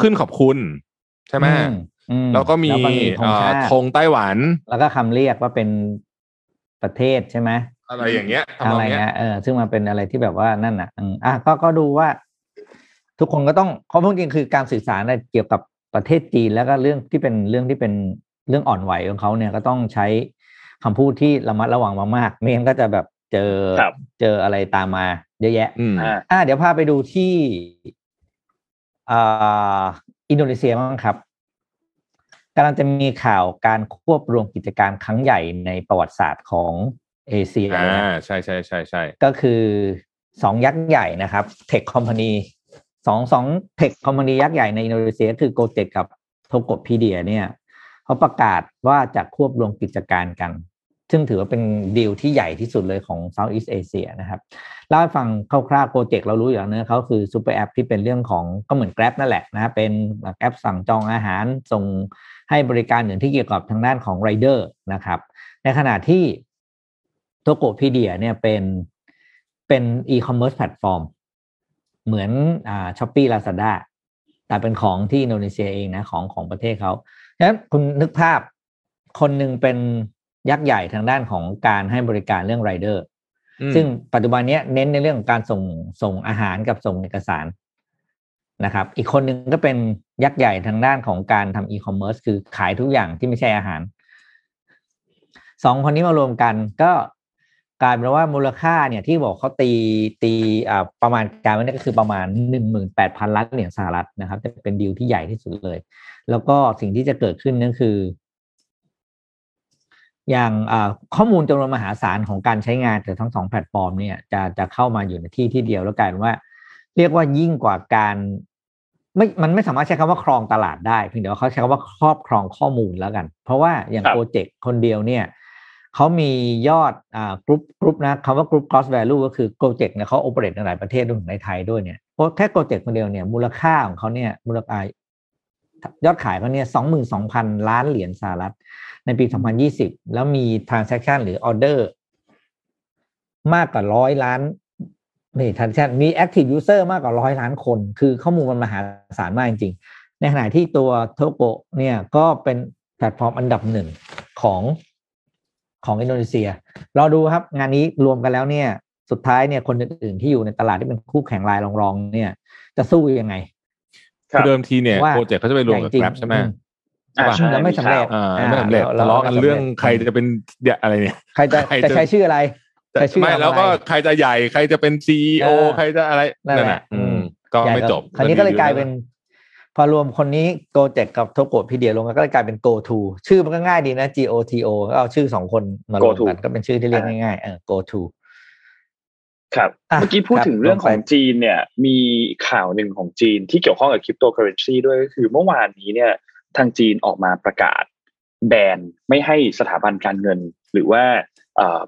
ขึ้นขอบคุณใช่ไหมแล้วก็มีธงไต้หวันแล้วก็คำเรียกว่าเป็นประเทศใช่ไหมอะไรอย่างเงี้ยอะไรเงี้ยซึ่งมันเป็นอะไรที่แบบว่านั่นน่ะก็ดูว่าทุกคนก็ต้องข้อพูดจริงคือการสื่อสารเกี่ยวกับประเทศจีนแล้วก็เรื่องที่เป็นเรื่องอ่อนไหวของเขาเนี่ยก็ต้องใช้คำพูดที่ระมัดระวังมากๆไม่งั้นก็จะแบบเจออะไรตามมาเยอะแยะเดี๋ยวพาไปดูที่อินโดนีเซียบ้างครับกำลังจะมีข่าวการควบรวมกิจการครั้งใหญ่ในประวัติศาสตร์ของเอเชียใช่ก็คือ2ยักษ์ใหญ่นะครับเทคคอมพานี2เทคคอมพานียักษ์ใหญ่ในอินโดนีเซียคือ Gojek กับ Tokopedia เนี่ยเขาประกาศว่าจะควบรวมกิจการกันซึ่งถือว่าเป็นดีลที่ใหญ่ที่สุดเลยของ Southeast Asia นะครับเล่าให้ฟังคร่าวๆ Gojek เรารู้อยู่แล้วนะเขาคือซุปเปอร์แอปที่เป็นเรื่องของก็เหมือน Grab นั่นแหละนะเป็นแอปสั่งจองอาหารส่งให้บริการอื่นที่เกี่ยวกับทางด้านของ Rider นะครับในขณะที่ Tokopedia เนี่ยเป็น e-commerce platform เหมือนShopee Lazada แต่เป็นของที่อินโดนีเซียเองนะของประเทศเขาฉะนั้นคุณนึกภาพคนหนึ่งเป็นยักษ์ใหญ่ทางด้านของการให้บริการเรื่อง Rider ซึ่งปัจจุบันนี้เน้นในเรื่องของการส่งอาหารกับส่งเอกสารนะครับอีกคนหนึ่งก็เป็นยักษ์ใหญ่ทางด้านของการทำ e-commerce คือขายทุกอย่างที่ไม่ใช่อาหารสองคนนี้มารวมกันก็กลายเป็นว่ามูลค่าเนี่ยที่บอกเขาตีประมาณการไว้ก็คือประมาณ 18,000 ล้านเหรียญสหรัฐนะครับจะเป็นดีลที่ใหญ่ที่สุดเลยแล้วก็สิ่งที่จะเกิดขึ้นนั่นคืออย่างข้อมูลจำนวนมหาศาลของการใช้งานจากทั้งสองแพลตฟอร์มเนี่ยจะเข้ามาอยู่ในที่ที่เดียวแล้วกันว่าเรียกว่ายิ่งกว่าการมันไม่สามารถใช้คำว่าครองตลาดได้เพียงแต่ว่าเขาใช้คำว่าครอบครองข้อมูลแล้วกันเพราะว่าอย่างโปรเจกต์คนเดียวเนี่ยเขามียอดกรุ๊ปนะคำว่ากรุ๊ป cross value ก็คือโปรเจกต์เนี่ยเขาโอเปเรตในหลายประเทศด้วยในไทยด้วยเนี่ยเพราะแค่โปรเจกต์คนเดียวเนี่ยมูลค่าของเขาเนี่ยมูลค่ายอดขายเขาเนี่ย 22,000 ล้านเหรียญสหรัฐในปี2020แล้วมี transaction หรือ order มากกว่า100ล้านนี่ transaction มี active user มากกว่า100ล้านคนคือข้อมูลมันมหาศาลมากจริงๆในขณะที่ตัวโทโกะเนี่ยก็เป็นแพลตฟอร์มอันดับ1ของอินโดนีเซียรอดูครับงานนี้รวมกันแล้วเนี่ยสุดท้ายเนี่ยคนอื่นๆที่อยู่ในตลาดที่เป็นคู่แข่งรายรองๆเนี่ยจะสู้ยังไงเดิมทีเนี่ยโปรเจกต์เขาจะไปรวมกับ Grab ใช่ไหมแล้วไม่สำเร็จทะเลาะกันเรื่องใครจะเป็นอะไรเนี่ยใครจะใช้ชื่ออะไรไม่แล้วก็ใครจะใหญ่ใครจะเป็น CEO ใครจะอะไรนั่นแหละก็ไม่จบคราวนี้ก็เลยกลายเป็น พอรวมคนนี้ Gojek กับ Tokopedia ลงกันก็กลายเป็น GoTo ชื่อมันก็ง่ายดีนะ GOTO ก็เอาชื่อ2คนมาลงกันก็เป็นชื่อที่เรียกง่ายๆGoTo ครับเมื่อกี้พูดถึงเรื่องของจีนเนี่ยมีข่าวหนึ่งของจีนที่เกี่ยวข้องกับคริปโตเคอเรนซีด้วยก็คือเมื่อวานนี้เนี่ยทางจีนออกมาประกาศแบนไม่ให้สถาบันการเงินหรือว่า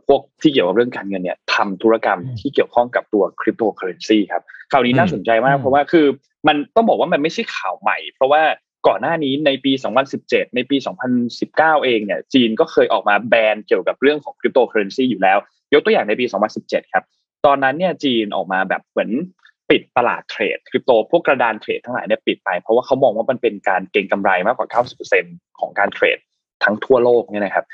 พวกที่เกี่ยวกับเรื่องการเงินเนี่ยทำธุรกรรมที่เกี่ยวข้องกับตัวคริปโตเคอเรนซีครับข่าวนี้น่าสนใจมากเพราะว่าคือมันต้องบอกว่ามันไม่ใช่ข่าวใหม่เพราะว่าก่อนหน้านี้ในปี2017ในปี2019เองเนี่ยจีนก็เคยออกมาแบนเกี่ยวกับเรื่องของคริปโตเคอเรนซีอยู่แล้วยกตัวอย่างในปี2017ครับตอนนั้นเนี่ยจีนออกมาแบบเหมือนปิดตลาดเทรดคริปโตพวกกระดานเทรดทั้งหลายเนี่ยปิดไปเพราะว่าเขามองว่ามันเป็นการเก็งกำไรมากกว่า 90% ของการเทรดทั้งทั่วโลกเนี่ยนะครับ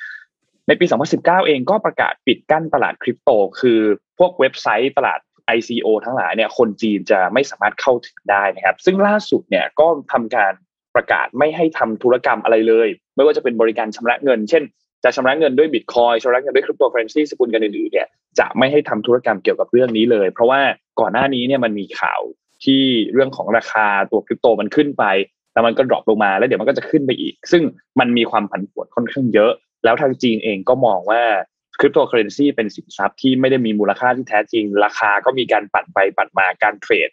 ในปี2019เองก็ประกาศปิดกั้นตลาดคริปโตคือพวกเว็บไซต์ตลาด ICO ทั้งหลายเนี่ยคนจีนจะไม่สามารถเข้าถึงได้นะครับซึ่งล่าสุดเนี่ยก็ทำการประกาศไม่ให้ทำธุรกรรมอะไรเลยไม่ว่าจะเป็นบริการชำระเงินเช่นจะชำระเงินด้วย Bitcoin ชำระเงินด้วยคริปโตเคอเรนซีสกุลเงินอื่นๆเนี่ยจะไม่ให้ทำธุรกรรมเกี่ยวกับเรื่องนี้เลยเพราะว่าก่อนหน้านี้เนี่ยมันมีข่าวที่เรื่องของราคาตัวคริปโตมันขึ้นไปแล้วมันก็ดรอปลงมาแล้วเดี๋ยวมันก็จะขึ้นไปอีกซึ่งมันมีความผันผวนค่อนข้างเยอะแล้วทางจีนเองก็มองว่าคริปโตเคอเรนซีเป็นสินทรัพย์ที่ไม่ได้มีมูลค่าที่แท้จริงราคาก็มีการปั่นไปปั่นมาการเทรด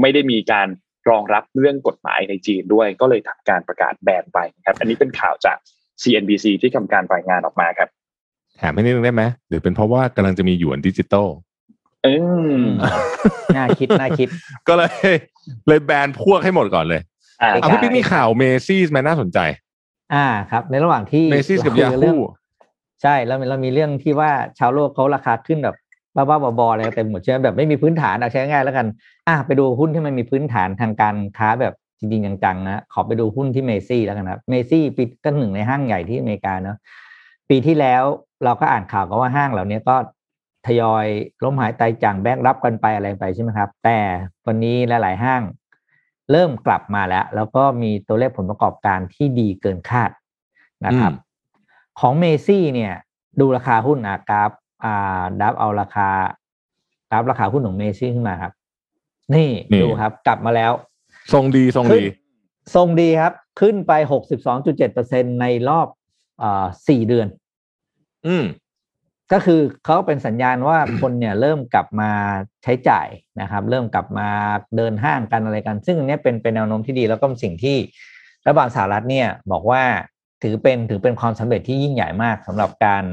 ไม่ได้มีการรองรับเรื่องกฎหมายในจีนด้วยก็เลยทำการประกาศแบนไปครับอันนี้เป็นข่าวจาก CNBC ที่ทำการรายงานออกมาครับถามให้นิดนึงได้ไหมหรือเป็นเพราะว่ากำลังจะมีหยวนดิจิตอลน่าคิด ก็เลยแบนพวกให้หมดก่อนเลยเอาพี่ปิ๊กมีข่าว Macy's มันน่าสนใจครับในระหว่างที่ Macy's กับ Yahoo ใช่แล้วเรามีเรื่องที่ว่าชาวโลกเขาราคาขึ้นแบบบ้าๆบอๆอะไรเต็มหมดใช่ไหมแบบไม่มีพื้นฐานเอาใช้ง่ายแล้วกันไปดูหุ้นที่มันมีพื้นฐานทางการค้าแบบจริงๆจังๆนะขอไปดูหุ้นที่ Macy's แล้วกันครับ Macy's ปิดก็หนึ่งในห้างใหญ่ที่อเมริกาเนาะปีที่แล้วเราก็อ่านข่าวกันว่าห้างเหล่านี้ก็ทยอยล้มหายตายจากแบกรับกันไปอะไรไปใช่ไหมครับแต่วันนี้หลายๆห้างเริ่มกลับมาแล้วแล้วก็มีตัวเลขผลประกอบการที่ดีเกินคาดนะครับของ Macy เนี่ยดูราคาหุ้นกราฟดับเอาราคาหุ้นของ Macy ขึ้นมาครับนี่ดูครับกลับมาแล้วทรงดีครับขึ้นไป 62.7% ในรอบ4 เดือนก็คือเขาเป็นสัญญาณว่าคนเนี่ยเริ่มกลับมาใช้จ่ายนะครับเริ่มกลับมาเดินห้างกันอะไรกันซึ่งอันนี้เป็นแนวโน้มที่ดีแล้วก็เป็นสิ่งที่รัฐบาลสหรัฐเนี่ยบอกว่าถือเป็นความสำเร็จที่ยิ่งใหญ่มากสำหรับการ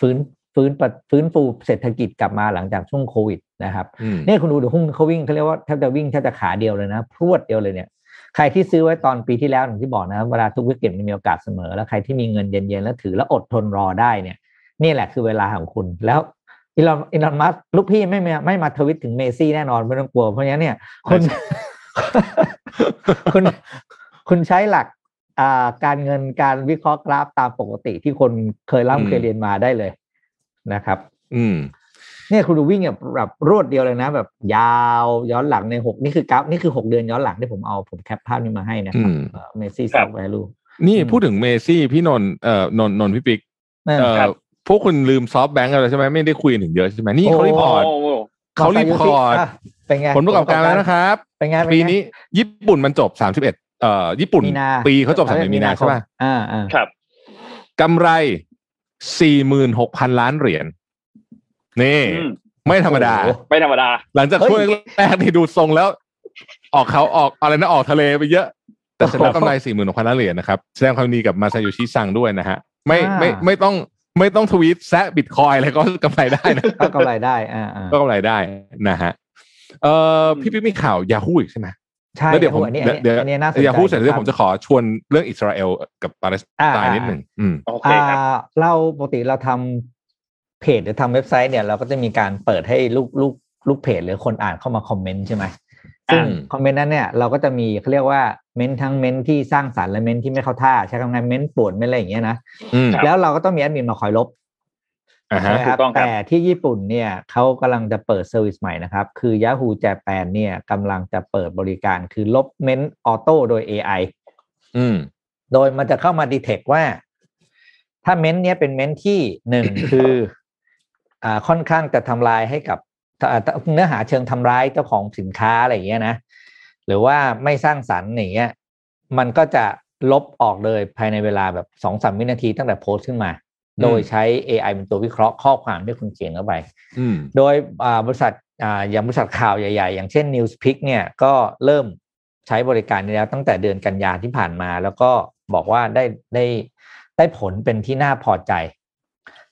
ฟื้นฟูเศรษฐกิจกลับมาหลังจากช่วงโควิดนะครับเนี่ยคุณดูเดี๋ยวหุ้นเขาวิ่งเขาเรียกว่าแทบจะขาเดียวเลยนะพรวดเดียวเลยเนี่ยใครที่ซื้อไว้ตอนปีที่แล้วอย่างที่บอกนะเวลาทุกวิกฤตมีโอกาสเสมอแล้วใครที่มีเงินเย็นๆแล้วถือแล้วอดทนรอได้เนี่ยนี่แหละคือเวลาของคุณแล้วอีลอนมัสก์ลูกพี่ไม่มาทวิตถึงเมซี่แน่นอนไม่ต้องกลัวเพราะงั้นเนี่ยคุณใช้หลักการเงินการวิเคราะห์กราฟตามปกติที่คนเคยร่ำเคยเรียนมาได้เลยนะครับเนี่ยคุณดูวิ่งแบบรวดเดียวเลยนะแบบยาวย้อนหลังใน6นี่คือกราฟนี่คือ6เดือนย้อนหลังที่ผมแคปภาพนี้มาให้นะครับเมซี่ stock value นี่พูดถึงเมซี่พี่นนท์พี่ปิ๊กพวกคุณลืมซอฟต์แบงก์อะไรใช่ไหมไม่ได้คุยถึงเยอะใช่ไหมนี่เขารีพอร์ตผลประกอบการแล้วนะครับปีนี้ญี่ปุ่นมันจบ31ญี่ปุ่นปีเขาจบ31มีนาใช่ป่ะครับกำไร 46,000 ล้านเหรียญนี่ไม่ธรรมดาหลังจากช่วงแรกนี่ดูทรงแล้วออกอะไรนะออกทะเลไปเยอะแต่เสร็จแล้วกำไร 46,000 ล้านเหรียญนะครับแสดงความดีกับมาซาโยชิซังด้วยนะฮะไม่ต้องทวีตแซะบิตคอยอะไรก็กำไรได้นะก็กำไรได้นะฮะพี่ปิ๊กมีข่าว Yahoo อีกใช่ไหมใช่แล้วเดี๋ยวผมอันนี้น่าสนใจ Yahoo เสร็จแล้วผมจะขอชวนเรื่องอิสราเอลกับปาเลสไตน์นิดหนึ่งโอเคครับเราปกติเราทำเพจหรือทำเว็บไซต์เนี่ยเราก็จะมีการเปิดให้ลูกเพจหรือคนอ่านเข้ามาคอมเมนต์ใช่ไหมซึ่งคอมเมนต์นั้นเนี่ยเราก็จะมีเขาเรียกว่าเม้นทั้งเม้นที่สร้างสรรค์และเม้นที่ไม่เข้าท่าใช้คำนั้นเม้นป่วนเม้นอะไรอย่างเงี้ยนะแล้วเราก็ต้องมีแอดมินมาคอยลบนะครับแต่ที่ญี่ปุ่นเนี่ยเขากำลังจะเปิดเซอร์วิสใหม่นะครับคือ Yahoo Japan เนี่ยกำลังจะเปิดบริการคือลบเม้นออโต้โดย AI โดยมันจะเข้ามาดีเทคว่าถ้าเม้นเนี้ยเป็นเม้นที่1คือค่อนข้างจะทำลายให้กับเนื้อหาเชิงทำร้ายเจ้าของสินค้าอะไรอย่างเงี้ยนะหรือว่าไม่สร้างสรรค์อย่างเงี้ย มันก็จะลบออกเลยภายในเวลาแบบ 2-3 วินาทีตั้งแต่โพสต์ขึ้นมาโดยใช้ AI เป็นตัววิเคราะห์ข้อความที่คุณเขียนเข้าไปโดยบริษัทอย่างบริษัทข่าวใหญ่ๆอย่างเช่น Newspick เนี่ยก็เริ่มใช้บริการนี้แล้วตั้งแต่เดือนกันยายนที่ผ่านมาแล้วก็บอกว่าได้ผลเป็นที่น่าพอใจ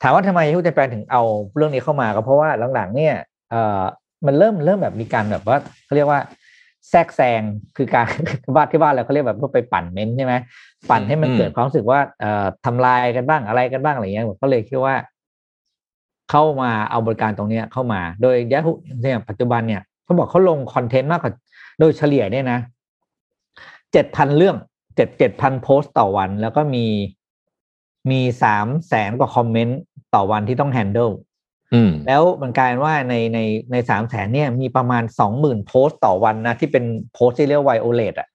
ถามว่าทำไม Yahoo Japan ถึงเอาเรื่องนี้เข้ามาก็เพราะว่าหลังๆเนี่ยมันเริ่มแบบมีการแบบว่าเค้าเรียกว่าแทรกแซงคือการบ้านที่บ้านแล้วเค้าเรียกแบบเพื่อไปปั่นเม้นใช่มั้ยปั่นให้มันเกิดความรู้สึกว่าทำลายกันบ้างอะไรกันบ้างอะไรอย่างเงี้ยก็เลยคิดว่าเข้ามาเอาบริการตรงนี้เข้ามาโดย Yahoo เนี่ยปัจจุบันเนี่ยเค้าบอกเค้าลงคอนเทนต์มากกว่าโดยเฉลี่ยเนี่ยนะ 7,000 เรื่อง7,000 โพสต์ต่อวันแล้วก็มี 300,000 กว่าคอมเมนต์ต่อวันที่ต้องแฮนเดิลแล้วมันกลายว่าใน 300,000 เนี่ยมีประมาณ 20,000 โพสต์ต่อวันนะที่เป็นโพสต์ที่เรียกว่าไวโอเลตอ่ะ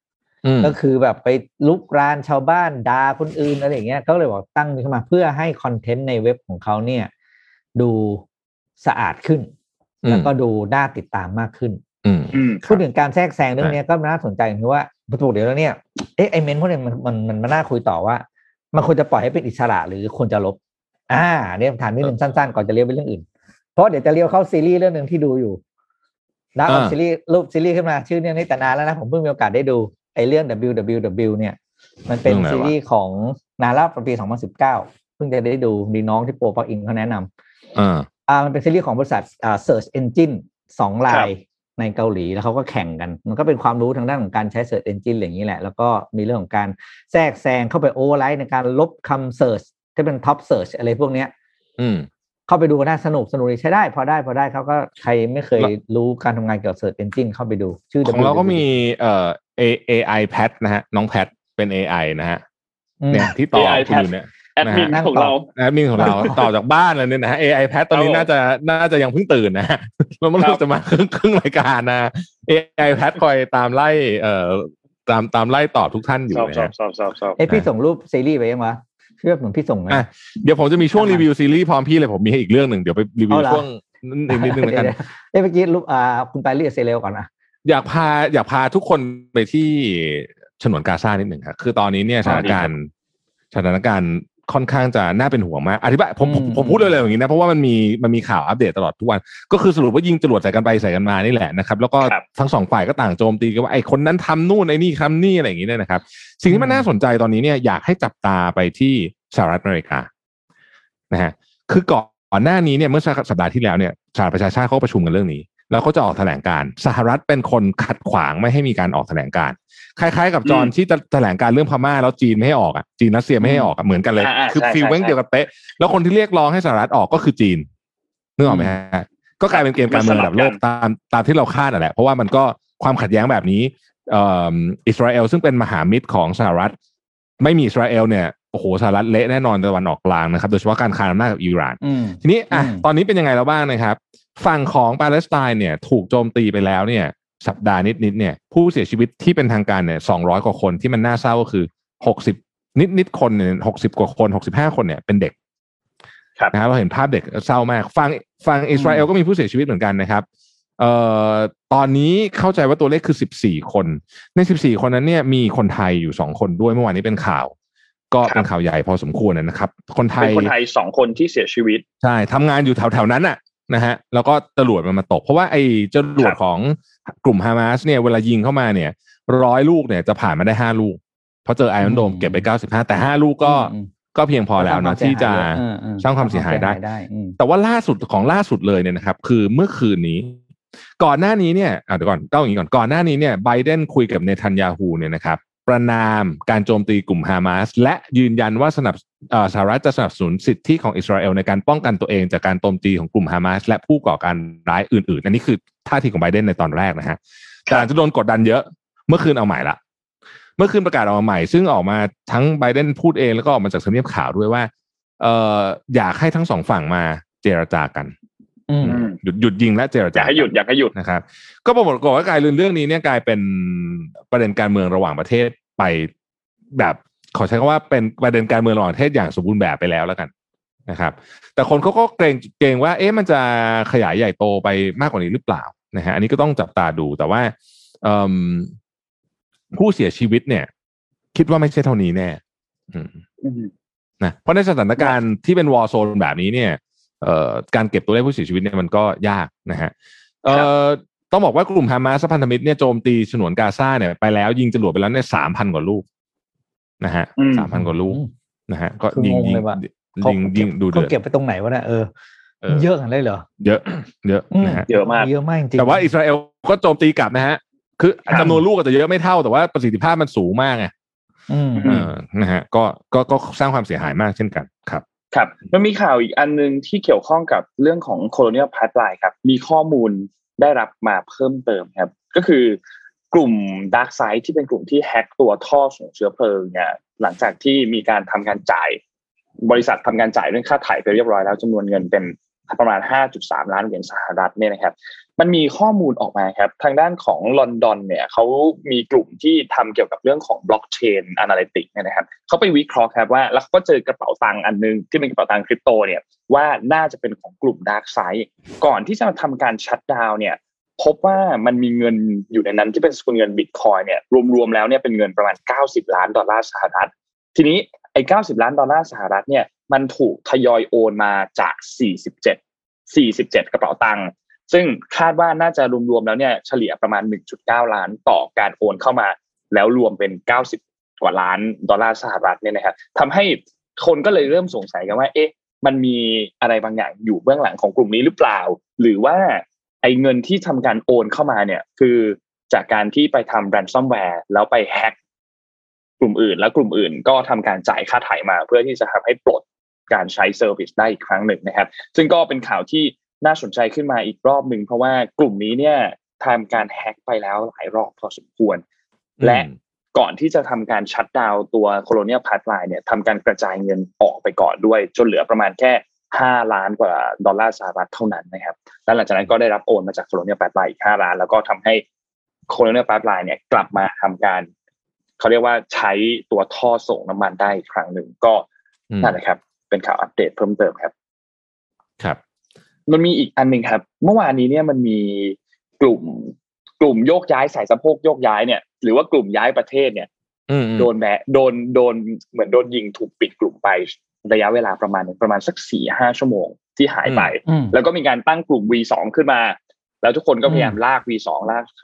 ก็คือแบบไปลุกรานชาวบ้านด่าคนอื่นอะไรอย่างเงี้ยเขาเลยบอกตั้งขึ้นมาเพื่อให้คอนเทนต์ในเว็บของเขาเนี่ยดูสะอาดขึ้นแล้วก็ดูน่าติดตามมากขึ้นพูดถึงการแทรกแซงเรื่องนี้ก็น่าสนใจคือว่าถูกเดี๋ยวแล้วเนี่ยไอเมนพวกนี้มันน่าคุยต่อว่ามันควรจะปล่อยให้เป็นอิสระหรือควรจะลบเนี่ยถามนิดนึงสั้นๆก่อนจะเลี้ยวไปเรื่องอื่นเพราะเดี๋ยวจะเลี้ยวเข้าซีรีส์เรื่องนึงที่ดูอยู่นะเอาซีรีส์รูปซีรีส์ขึ้นมาชื่อเนี่ยนี่แต่นานแล้วนะผมเพิ่งมีโอกาสได้ดูไอ้เรื่อง WWW เนี่ยมันเป็นซีรีส์ของนานแล้วปี2019เพิ่งจะได้ดูมีน้องที่โปรปักอินเขาแนะนำมันเป็นซีรีส์ของบริษัทSearch Engine 2 รายในเกาหลีแล้วเขาก็แข่งกันมันก็เป็นความรู้ทางด้านของการใช้ Search Engine อย่างนี้แหละแล้วก็มีเรื่องของการแทรกแซงเข้าไปโอเวอร์ไลท์ในการลบคำ Search ที่เป็น Top Search อะไรพวกนี้เข้าไปดูน่าสนุกใช้ได้พอได้เขาก็ใครไม่เคยรู้การทำงานเกี่ยวกับ Search Engine เข้าไปดูชื่อของเราก็มีAI Pat นะฮะน้อง Pat เป็น AI นะฮะเนี่ยที่ต่อคุณอยู่เนี่ยแอดมินของเราต่อจากบ้านแล้วเนี่ยนะ AI Pat ตอนนี้น่าจะยังเพิ่งตื่นนะแล้วมันจะมาครึ่งรายการนะ AI Pat คอยตามไล่ตามไล่ต่อทุกท่านอยู่นะพี่ส่งรูปซีรีส์ไปยังวะเชื่อเหมือนพี่ส่งมั้ยเดี๋ยวผมจะมีช่วงรีวิวซีรีส์พร้อมพี่เลยผมมีให้อีกเรื่องนึงเดี๋ยวไปรีวิวช่วงนิดนึงแล้วกันเมื่อกี้รูปคุณไปเรียกเซเลก่อนนะอยากพาทุกคนไปที่ฉนวนกาซานิดนึงครับคือตอนนี้เนี่ยสถานการณ์ค่อนข้างจะน่าเป็นห่วงมากอธิบายผมพูดเร็วๆอย่างนี้นะเพราะว่ามันมีข่าวอัปเดตตลอดทุกวันก็คือสรุปว่ายิงจรวดใส่กันไปใส่กันมานี่แหละนะครับแล้วก็ทั้งสองฝ่ายก็ต่างโจมตีกันว่าไอ้คนนั้นทำนู่นไอ้นี่ทำนี่อะไรอย่างนี้เนี่ยนะครับสิ่งที่มันน่าสนใจตอนนี้เนี่ยอยากให้จับตาไปที่สหรัฐอเมริกานะฮะคือก่อนหน้านี้เนี่ยเมื่อสัปดาห์ที่แล้วเนี่ยสหประชาชาติเขาประชุมกันเรื่องนี้แล้วเขาจะออกแถลงการสหรัฐเป็นคนขัดขวางไม่ให้มีการออกแถลงการคล้ายๆกับจอนที่แถลงการเรื่องพม่าแล้วจีนไม่ให้ออกอ่ะจีนรัสเซียไม่ให้ออกอ่ะเหมือนกันเลยคือฟีลเว้งเดียวกับเป๊ะแล้วคนที่เรียกร้องให้สหรัฐออกก็คือจีนนึกออกไหมฮะก็กลายเป็นเกมการเมืองระดับโลกตามที่เราคาดอ่ะแหละเพราะว่ามันก็ความขัดแย้งแบบนี้อิสราเอลซึ่งเป็นมหามิตรของสหรัฐไม่มีอิสราเอลเนี่ยโอ้โหสหรัฐเละแน่นอนตะวันออกกลางนะครับโดยเฉพาะการคานอำนาจกับอิหร่านทีนี้ตอนนี้เป็นยังไงแล้วบ้างนะครับฝั่งของปาเลสไตน์เนี่ยถูกโจมตีไปแล้วเนี่ยสัปดาห์นิดๆเนี่ยผู้เสียชีวิตที่เป็นทางการเนี่ย200กว่าคนที่มันน่าเศร้าก็คือ60นิดๆคนเนี่ย60กว่าคน65คนเนี่ยเป็นเด็กนะครับเราเห็นภาพเด็กเศร้ามากฝั่งอิสราเอลก็มีผู้เสียชีวิตเหมือนกันนะครับตอนนี้เข้าใจว่าตัวเลขคือ14คนใน14คนนั้นเนี่ยมีคนไทยอยู่2คนด้วยเมื่อวานนี้เป็นข่าวก็เป็นข่าวใหญ่พอสมควรนะครับคนไทย2คนที่เสียชีวิตใช่ทำงานอยู่แถวๆนั้นน่ะนะฮะแล้วก็จรวดมันมาตกเพราะว่าไอ้จรวดของกลุ่มฮามาสเนี่ยเวลายิงเข้ามาเนี่ย100ลูกเนี่ยจะผ่านมาได้5ลูกเพราะเจอไอรอนโดมเก็บไป95แต่5ลูกก็เพียงพอแล้วนะที่จะสร้างความเสียหายได้แต่ว่าล่าสุดเลยเนี่ยนะครับคือเมื่อคืนนี้ก่อนหน้านี้เนี่ยเดี๋ยวก่อนต้องอย่างนี้ก่อนก่อนหน้านี้เนี่ยไบเดนคุยกับเนทันยาฮูเนี่ยนะครับประนามการโจมตีกลุ่มฮามาสและยืนยันว่าสหรัฐจะสนับสนุนสิทธิของอิสราเอลในการป้องกันตัวเองจากการโจมตีของกลุ่มฮามาสและผู้ก่อการร้ายอื่นๆอันนี้คือท่าทีของไบเดนในตอนแรกนะฮะแต่หลังจากโดนกดดันเยอะเมื่อคืนเอาใหม่ละเมื่อคืนประกาศออกมาใหม่ซึ่งออกมาทั้งไบเดนพูดเองแล้วก็ออกมาจากสำนักข่าวด้วยว่าอยากให้ทั้งสองฝั่งมาเจรจากันหยุดยิงและเจรจาอยากให้หยุดนะครับก็ปรากฏว่ากลายเรื่องนี้เนี่ยกลายเป็นประเด็นการเมืองระหว่างประเทศไปแบบขอใช้คำว่าเป็นประเด็นการเมืองระหว่างประเทศอย่างสมบูรณ์แบบไปแล้วแล้วกันนะครับแต่คนเขาก็เกรงว่าเอ๊ะมันจะขยายใหญ่โตไปมากกว่านี้หรือเปล่านะฮะอันนี้ก็ต้องจับตาดูแต่ว่าผู้เสียชีวิตเนี่ย คิดว่าไม่ใช่เท่านี้แน่นะเพราะในสถานการณ์ที่เป็นวอร์โซนแบบนี้เนี่ยการเก็บตัวเลขผู้เสียชีวิตเนี่ยมันก็ยากนะฮะต้องบอกว่ากลุ่มฮามาสพันธมิตรเนี่ยโจมตีฉนวนกาซาเนี่ยไปแล้วยิงจรวดไปแล้วเนี่ย 3,000 กว่าลูกนะฮะ 3,000 กว่าลูกนะฮะก็ยิงดูเดือดเขาเก็บไปตรงไหนวะเนี่ยเยอะขนาดนั้นเหรอเยอะนะฮะเยอะมากจริงแต่ว่าอิสราเอลก็โจมตีกลับนะฮะคือจำนวนลูกอาจจะเยอะไม่เท่าแต่ว่าประสิทธิภาพมันสูงมากไงนะฮะก็สร้างความเสียหายมากเช่นกันครับมันมีข่าวอีกอันนึงที่เกี่ยวข้องกับเรื่องของ Colonial Pipeline ครับมีข้อมูลได้รับมาเพิ่มเติมครับก็คือกลุ่ม Dark side ที่เป็นกลุ่มที่แฮกตัวท่อส่งเชื้อเพลิงเนี่ยหลังจากที่มีการทำการจ่ายบริษัททำการจ่ายเรื่องค่าถ่ายไปเรียบร้อยแล้วจำนวนเงินเป็นประมาณ 5.3 ล้านเหรียญสหรัฐเนี่ยนะครับมันมีข้อมูลออกมาครับทางด้านของลอนดอนเนี่ยเขามีกลุ่มที่ทำเกี่ยวกับเรื่องของบล็อกเชนแอนาลิติกเนี่ยนะครับเขาไปวิเคราะห์ครับว่าแล้วก็เจอกระเป๋าตังค์อันนึงที่เป็นกระเป๋าตังค์คริปโตเนี่ยว่าน่าจะเป็นของกลุ่มดาร์กไซด์ก่อนที่จะทำการชัตดาวน์เนี่ยพบว่ามันมีเงินอยู่ในนั้นที่เป็นสกุลเงินบิตคอยน์เนี่ยรวมๆแล้วเนี่ยเป็นเงินประมาณ$90 ล้านทีนี้ไอ้$90 ล้านเนี่ยมันถูกทยอยโอนมาจาก47กระเป๋าตังค์ซึ่งคาดว่าน่าจะรวมๆแล้วเนี่ยเฉลี่ยประมาณ 1.9 ล้านต่อการโอนเข้ามาแล้วรวมเป็น$90 กว่าล้านเนี่ยนะครับทำให้คนก็เลยเริ่มสงสัยกันว่าเอ๊ะมันมีอะไรบางอย่างอยู่เบื้องหลังของกลุ่มนี้หรือเปล่าหรือว่าไอ้เงินที่ทำการโอนเข้ามาเนี่ยคือจากการที่ไปทำแรนซัมแวร์แล้วไปแฮกกลุ่มอื่นและกลุ่มอื่นก็ทำการจ่ายค่าไถ่มาเพื่อที่จะทำให้ปลดการใช้เซอร์วิสได้อีกครั้งหนึ่งนะครับซึ่งก็เป็นข่าวที่น่าสนใจขึ้นมาอีกรอบหนึ่งเพราะว่ากลุ่มนี้เนี่ยทำการแฮกไปแล้วหลายรอบพอสมควรและก่อนที่จะทำการชัตดาวน์ตัว Colonial Pipeline เนี่ยทำการกระจายเงินออกไปก่อนด้วยจนเหลือประมาณแค่$5 ล้านกว่าเท่านั้นนะครับและหลังจากนั้นก็ได้รับโอนมาจาก Colonial Pipeline อีก$5 ล้านแล้วก็ทำให้ Colonial Pipeline เนี่ยกลับมาทำการเขาเรียกว่าใช้ตัวท่อส่งน้ำมันได้อีกครั้งหนึ่งก็นั่นแหละครับเป็นข่าวอัปเดตเพิ่มเติมครับมันมีอีกอันนึงครับเมื่อวานนี้เนี่ยมันมีกลุ่มโยกย้ายสายสะโพกโยกย้ายเนี่ยหรือว่ากลุ่มย้ายประเทศเนี่ยโดนเหมือนโดนยิงถูกปิดกลุ่มไประยะเวลาประมาณสัก 4-5 ชั่วโมงที่หายไปแล้วก็มีการตั้งกลุ่ม V2 ขึ้นมาแล้วทุกคนก็พยายามลาก V2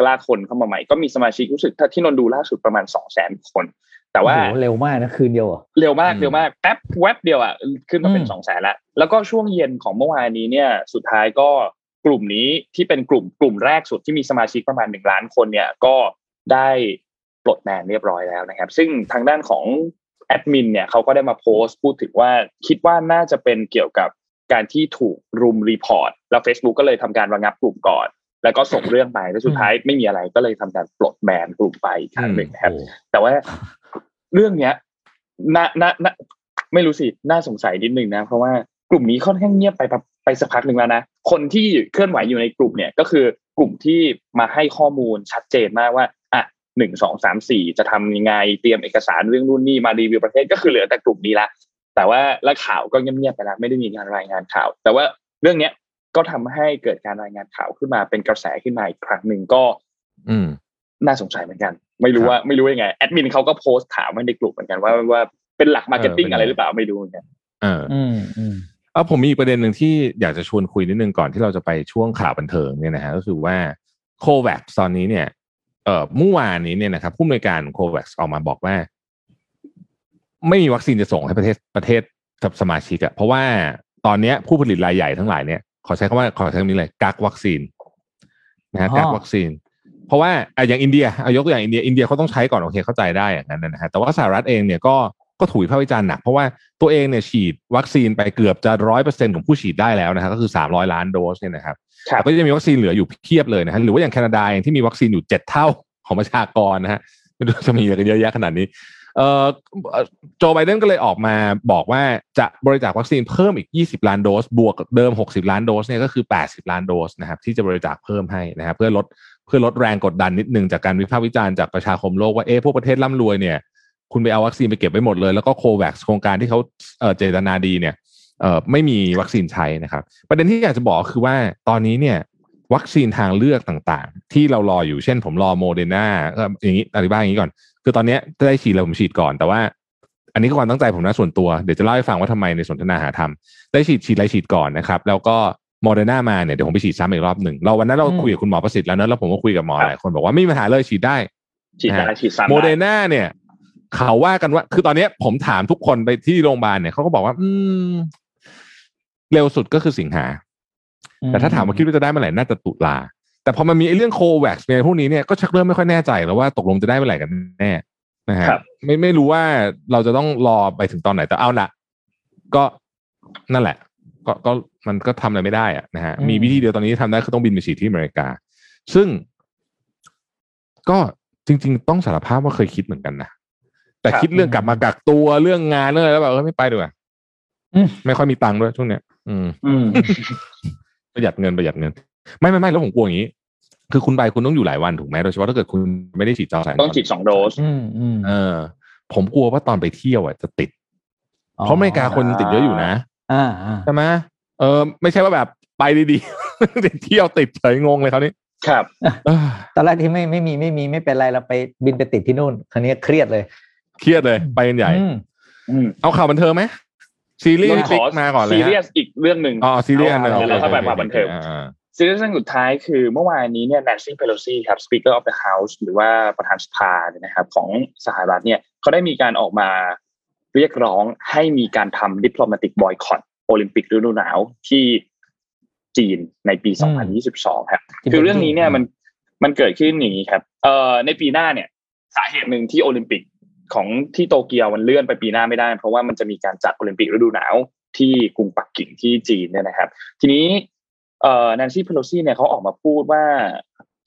ลากคนเข้ามาใหม่ก็มีสมาชิกรู้สึกถ้าที่นนดูล่าสุดประมาณ 200,000 คนแต่ว่าเร็วมากนะคืนเดียวอ่ะเร็วมากแป๊บแวบเดียวอ่ะขึ้นมาเป็น 200,000 แล้วแล้วก็ช่วงเย็นของเมื่อวานนี้เนี่ยสุดท้ายก็กลุ่มนี้ที่เป็นกลุ่มแรกสุดที่มีสมาชิกประมาณ1ล้านคนเนี่ยก็ได้ปลดแบนเรียบร้อยแล้วนะครับซึ่งทางด้านของแอดมินเนี่ยเขาก็ได้มาโพสต์พูดถึงว่าคิดว่าน่าจะเป็นเกี่ยวกับการที่ถูกรุมรีพอร์ตแล้ว Facebook ก็เลยทำการระงับกลุ่มก่อนแล้วก็ส่งเรื่องไปแล้วสุดท้ายไม่มีอะไรก็เลยทำการปลดแบนกลุ่มไปอีกครั้งหนึ่งนะครับแต่ว่าเรื่องเนี้ยนะไม่รู้สิน่าสงสัยนิดนึงนะเพราะว่ากลุ่มนี้ค่อนข้างเงียบไปสักพักหนึ่งแล้วนะคนที่เคลื่อนไหวอยู่ในกลุ่มเนี่ยก็คือกลุ่มที่มาให้ข้อมูลชัดเจนมากว่าอ่ะ1, 2, 3, 4จะทำยังไงเตรียมเอกสารเรื่องนู่นนี่มารีวิวประเทศก็คือเหลือแต่กลุ่มนี้ละแต่ว่าและข่าวก็เงียบๆไปแล้วไม่ได้มีการรายงานข่าวแต่ว่าเรื่องเนี้ยก็ทำให้เกิดการรายงานข่าวขึ้นมาเป็นกระแสขึ้นมาอีกครั้งหนึ่งก็น่าสงสัยเหมือนกันไม่รู้ยังไงแอดมินเขาก็โพสต์ถามมาในกลุ่มเหมือนกันว่าเป็นหลักมาร์เก็ตติ้งอะไรหรือเปล่าไม่รู้เหมือนกันผมมีอีกประเด็นหนึ่งที่อยากจะชวนคุยนิดนึงก่อนที่เราจะไปช่วงข่าวบันเทิงเนี่ยนะฮะก็คือว่า Covax ตอนนี้เนี่ยเมื่อวานนี้เนี่ยนะครับผู้อำนวยการ Covax ออกมาบอกว่าไม่มีวัคซีนจะส่งให้ประเทศสมาชิกอะเพราะว่าตอนนี้ผู้ผลิตรายใหญ่ทั้งหลายเนี่ยขอใช้คำนี้เลยกักวัคซีนนะฮะกักวัคซีนเพราะว่าอย่างอินเดียเอายกตัวอย่างอินเดียเขาต้องใช้ก่อนโอเคเข้าใจได้อย่างนั้นนะฮะแต่ว่าสหรัฐเองเนี่ยก็ถูกวิพากษ์วิจารณ์หนักเพราะว่าตัวเองเนี่ยฉีดวัคซีนไปเกือบจะ 100% ของผู้ฉีดได้แล้วนะฮะก็คือ300 ล้านโดสเนี่ยนะครับแต่ก็จะมีวัคซีนเหลืออยู่เพียบเลยนะฮะหรือว่าอย่างแคนาดาเองที่มีวัคซีนอยู่7เท่าของประชากรนะฮะไม่รู้จะมีอะไรกันเยอะแยะขนาดนี้โจไบเดนก็เลยออกมาบอกว่าจะบริจาควัคซีนเพิ่มอีก20ล้านโดสบวกเดิม60ล้านโดสเนี่ยก็คือ80ล้านโดสนะครับที่จะบริจาคเพิ่มให้นะครับเพื่อลดแรงกดดันนิดนึงจากการวิพากษ์วิจารณ์จากประชาคมโลกว่าพวกประเทศร่ำรวยเนี่ยคุณไปเอาวัคซีนไปเก็บไว้หมดเลยแล้วก็โคแว็กซ์โครงการที่เขาเจตนาดีเนี่ยไม่มีวัคซีนใช้นะครับประเด็นที่อยากจะบอกคือว่าตอนนี้เนี่ย วัคซีนทางเลือกต่างๆที่เรารออยู่เช่นผมรอ Moderna อย่างนี้อธิบายอย่างนี้ก่อนคือตอนนี้ได้ฉีดแล้วผมฉีดก่อนแต่ว่าอันนี้ก็ความตั้งใจผมนะส่วนตัวเดี๋ยวจะเล่าให้ฟังว่าทำไมในสนทนาหาธรรมได้ฉีดก่อนนะครับแล้วก็Moderna มาเนี่ยเดี๋ยวผมไปฉีดซ้ำอีกรอบหนึ่งเราวันนั้นเราคุยกับคุณหมอประสิทธิ์แล้วนะแล้วผมก็คุยกับหมอหลายคนบอกว่าไม่มีปัญหาเลยฉีดได้ฉีดซ้ำได้ Moderna เนี่ยเขาว่ากันว่าคือตอนนี้ผมถามทุกคนไปที่โรงพยาบาลเนี่ยเขาก็บอกว่าเร็วสุดก็คือสิงหาแต่ถ้าถามว่าคิดว่าจะได้เมื่อไหร่น่าจะตุลาแต่พอมันมีไอ้เรื่อง Covax เนี่ยพวกนี้เนี่ยก็ชักเริ่มไม่ค่อยแน่ใจแล้วว่าตกลงจะได้เมื่อไหร่กันแน่นะฮะไม่รู้ว่าเราจะต้องรอไปถึงตอนไหนแต่เอาละก็นั่นแหละก็มันก็ทำอะไรไม่ได้อะนะฮะมีวิธีเดียวตอนนี้ทำได้คือต้องบินไปฉีดที่อเมริกาซึ่งก็จริงๆต้องสารภาพว่าเคยคิดเหมือนกันนะแต่คิดเรื่องกลับมากักตัวเรื่องงานเรื่องอะไรแล้วแบบไม่ไปดีกว่าไม่ค่อยมีตังค์ด้วยช่วงเนี้ยประหยัดเงินไม่แล้วผมกลัวอย่างนี้คือคุณไปคุณต้องอยู่หลายวันถูกไหมโดยเฉพาะถ้าเกิดคุณไม่ได้ฉีดจอสายต้องฉีด2โดสผมกลัวว่าตอนไปเที่ยวอ่ะจะติดเพราะอเมริกาคนติดเยอะอยู่นะใช่ไหมไม่ใช่ว่าแบบไปดีๆเที่ยวติดเฉยงงเลยคราวนี้ครับตอนแรกที่ไม่มีไม่เป็นไรเราไปบินไปติดที่นู่นคราวนี้เครียดเลยไปกันใหญ่เอาข่าวบันเทิงไหมซีรีส์ติ๊กมาก่อนเลยซีรีส์อีกเรื่องนึงซีรีส์นึงแล้วก็ไปข่าวบันเทิงซีรีส์เรื่องสุดท้ายคือเมื่อวานนี้เนี่ย Nancy Pelosi ครับ Speaker of the House หรือว่าประธานสภานะครับของสหรัฐเนี่ยเขาได้มีการออกมาเรียกร้องให้มีการทำ diplomatic boycott โอลิมปิกฤดูหนาวที่จีนในปี2022ครับคือเรื่องนี้เนี่ยมันเกิดขึ้นอย่างนี้ครับในปีหน้าเนี่ยสาเหตุหนึ่งที่โอลิมปิกของที่โตเกียวมันเลื่อนไปปีหน้าไม่ได้เพราะว่ามันจะมีการจัดโอลิมปิกฤดูหนาวที่กรุงปักกิ่งที่จีนเนี่ยนะครับทีนี้Nancy Pelosi เนี่ยเขาออกมาพูดว่า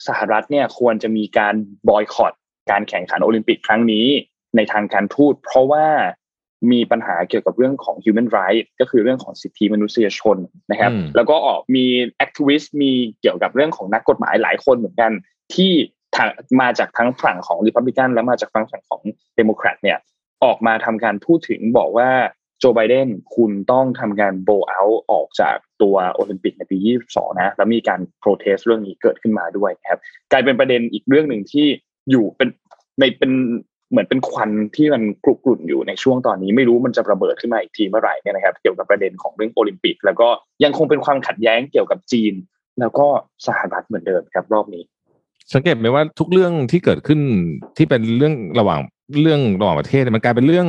สหรัฐเนี่ยควรจะมีการบอยคอตการแข่งขันโอลิมปิกครั้งนี้ในทางการทูตเพราะว่ามีปัญหาเกี่ยวกับเรื่องของ human rights ก็คือเรื่องของสิทธิมนุษยชนนะครับแล้วก็ออกมี activist มีเกี่ยวกับเรื่องของนักกฎหมายหลายคนเหมือนกันที่มาจากทั้งฝั่งของ Republican และมาจากฝั่งของ Democrat เนี่ยออกมาทำการพูดถึงบอกว่าโจไบเดนคุณต้องทำการโบว์เอาท์ออกจากตัวโอลิมปิกในปี2022นะแล้วมีการโปรเทสต์เรื่องนี้เกิดขึ้นมาด้วยครับกลายเป็นประเด็นอีกเรื่องหนึ่งที่อยู่เป็นเหมือนเป็นควันที่มันกรุ่นอยู่ในช่วงตอนนี้ไม่รู้มันจะระเบิดขึ้นมาอีกทีเมื่อไหร่เนี่ยนะครับเกี่ยวกับประเด็นของเรื่องโอลิมปิกแล้วก็ยังคงเป็นความขัดแย้งเกี่ยวกับจีนแล้วก็สหรัฐเหมือนเดิมครับรอบนี้สังเกตไหมว่าทุกเรื่องที่เกิดขึ้นที่เป็นเรื่องระหว่างประเทศมันกลายเป็นเรื่อง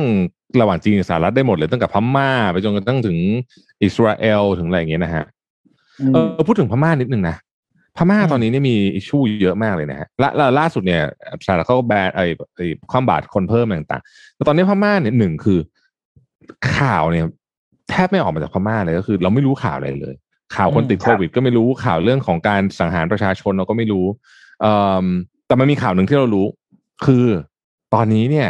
ระหว่างจีนกับสหรัฐได้หมดเลยตั้งแต่พม่าไปจนกระทั่งถึงอิสราเอลถึงอะไรอย่างเงี้ยนะฮะพูดถึงพม่านิดนึงนะพม่าตอนนี้เนี่ยมีอิชชูเยอะมากเลยนะฮะล่าสุดเนี่ยสหรัฐเขาแบนความบาดคนเพิ่มต่างๆแต่ตอนนี้พม่าเนี่ยหนึ่งคือข่าวเนี่ยแทบไม่ออกมาจากพม่าเลยก็คือเราไม่รู้ข่าวอะไรเลยข่าวคนติดโควิดก็ไม่รู้ข่าวเรื่องของการสังหารประชาชนเราก็ไม่รู้แต่มันมีข่าวหนึ่งที่เรารู้คือตอนนี้เนี่ย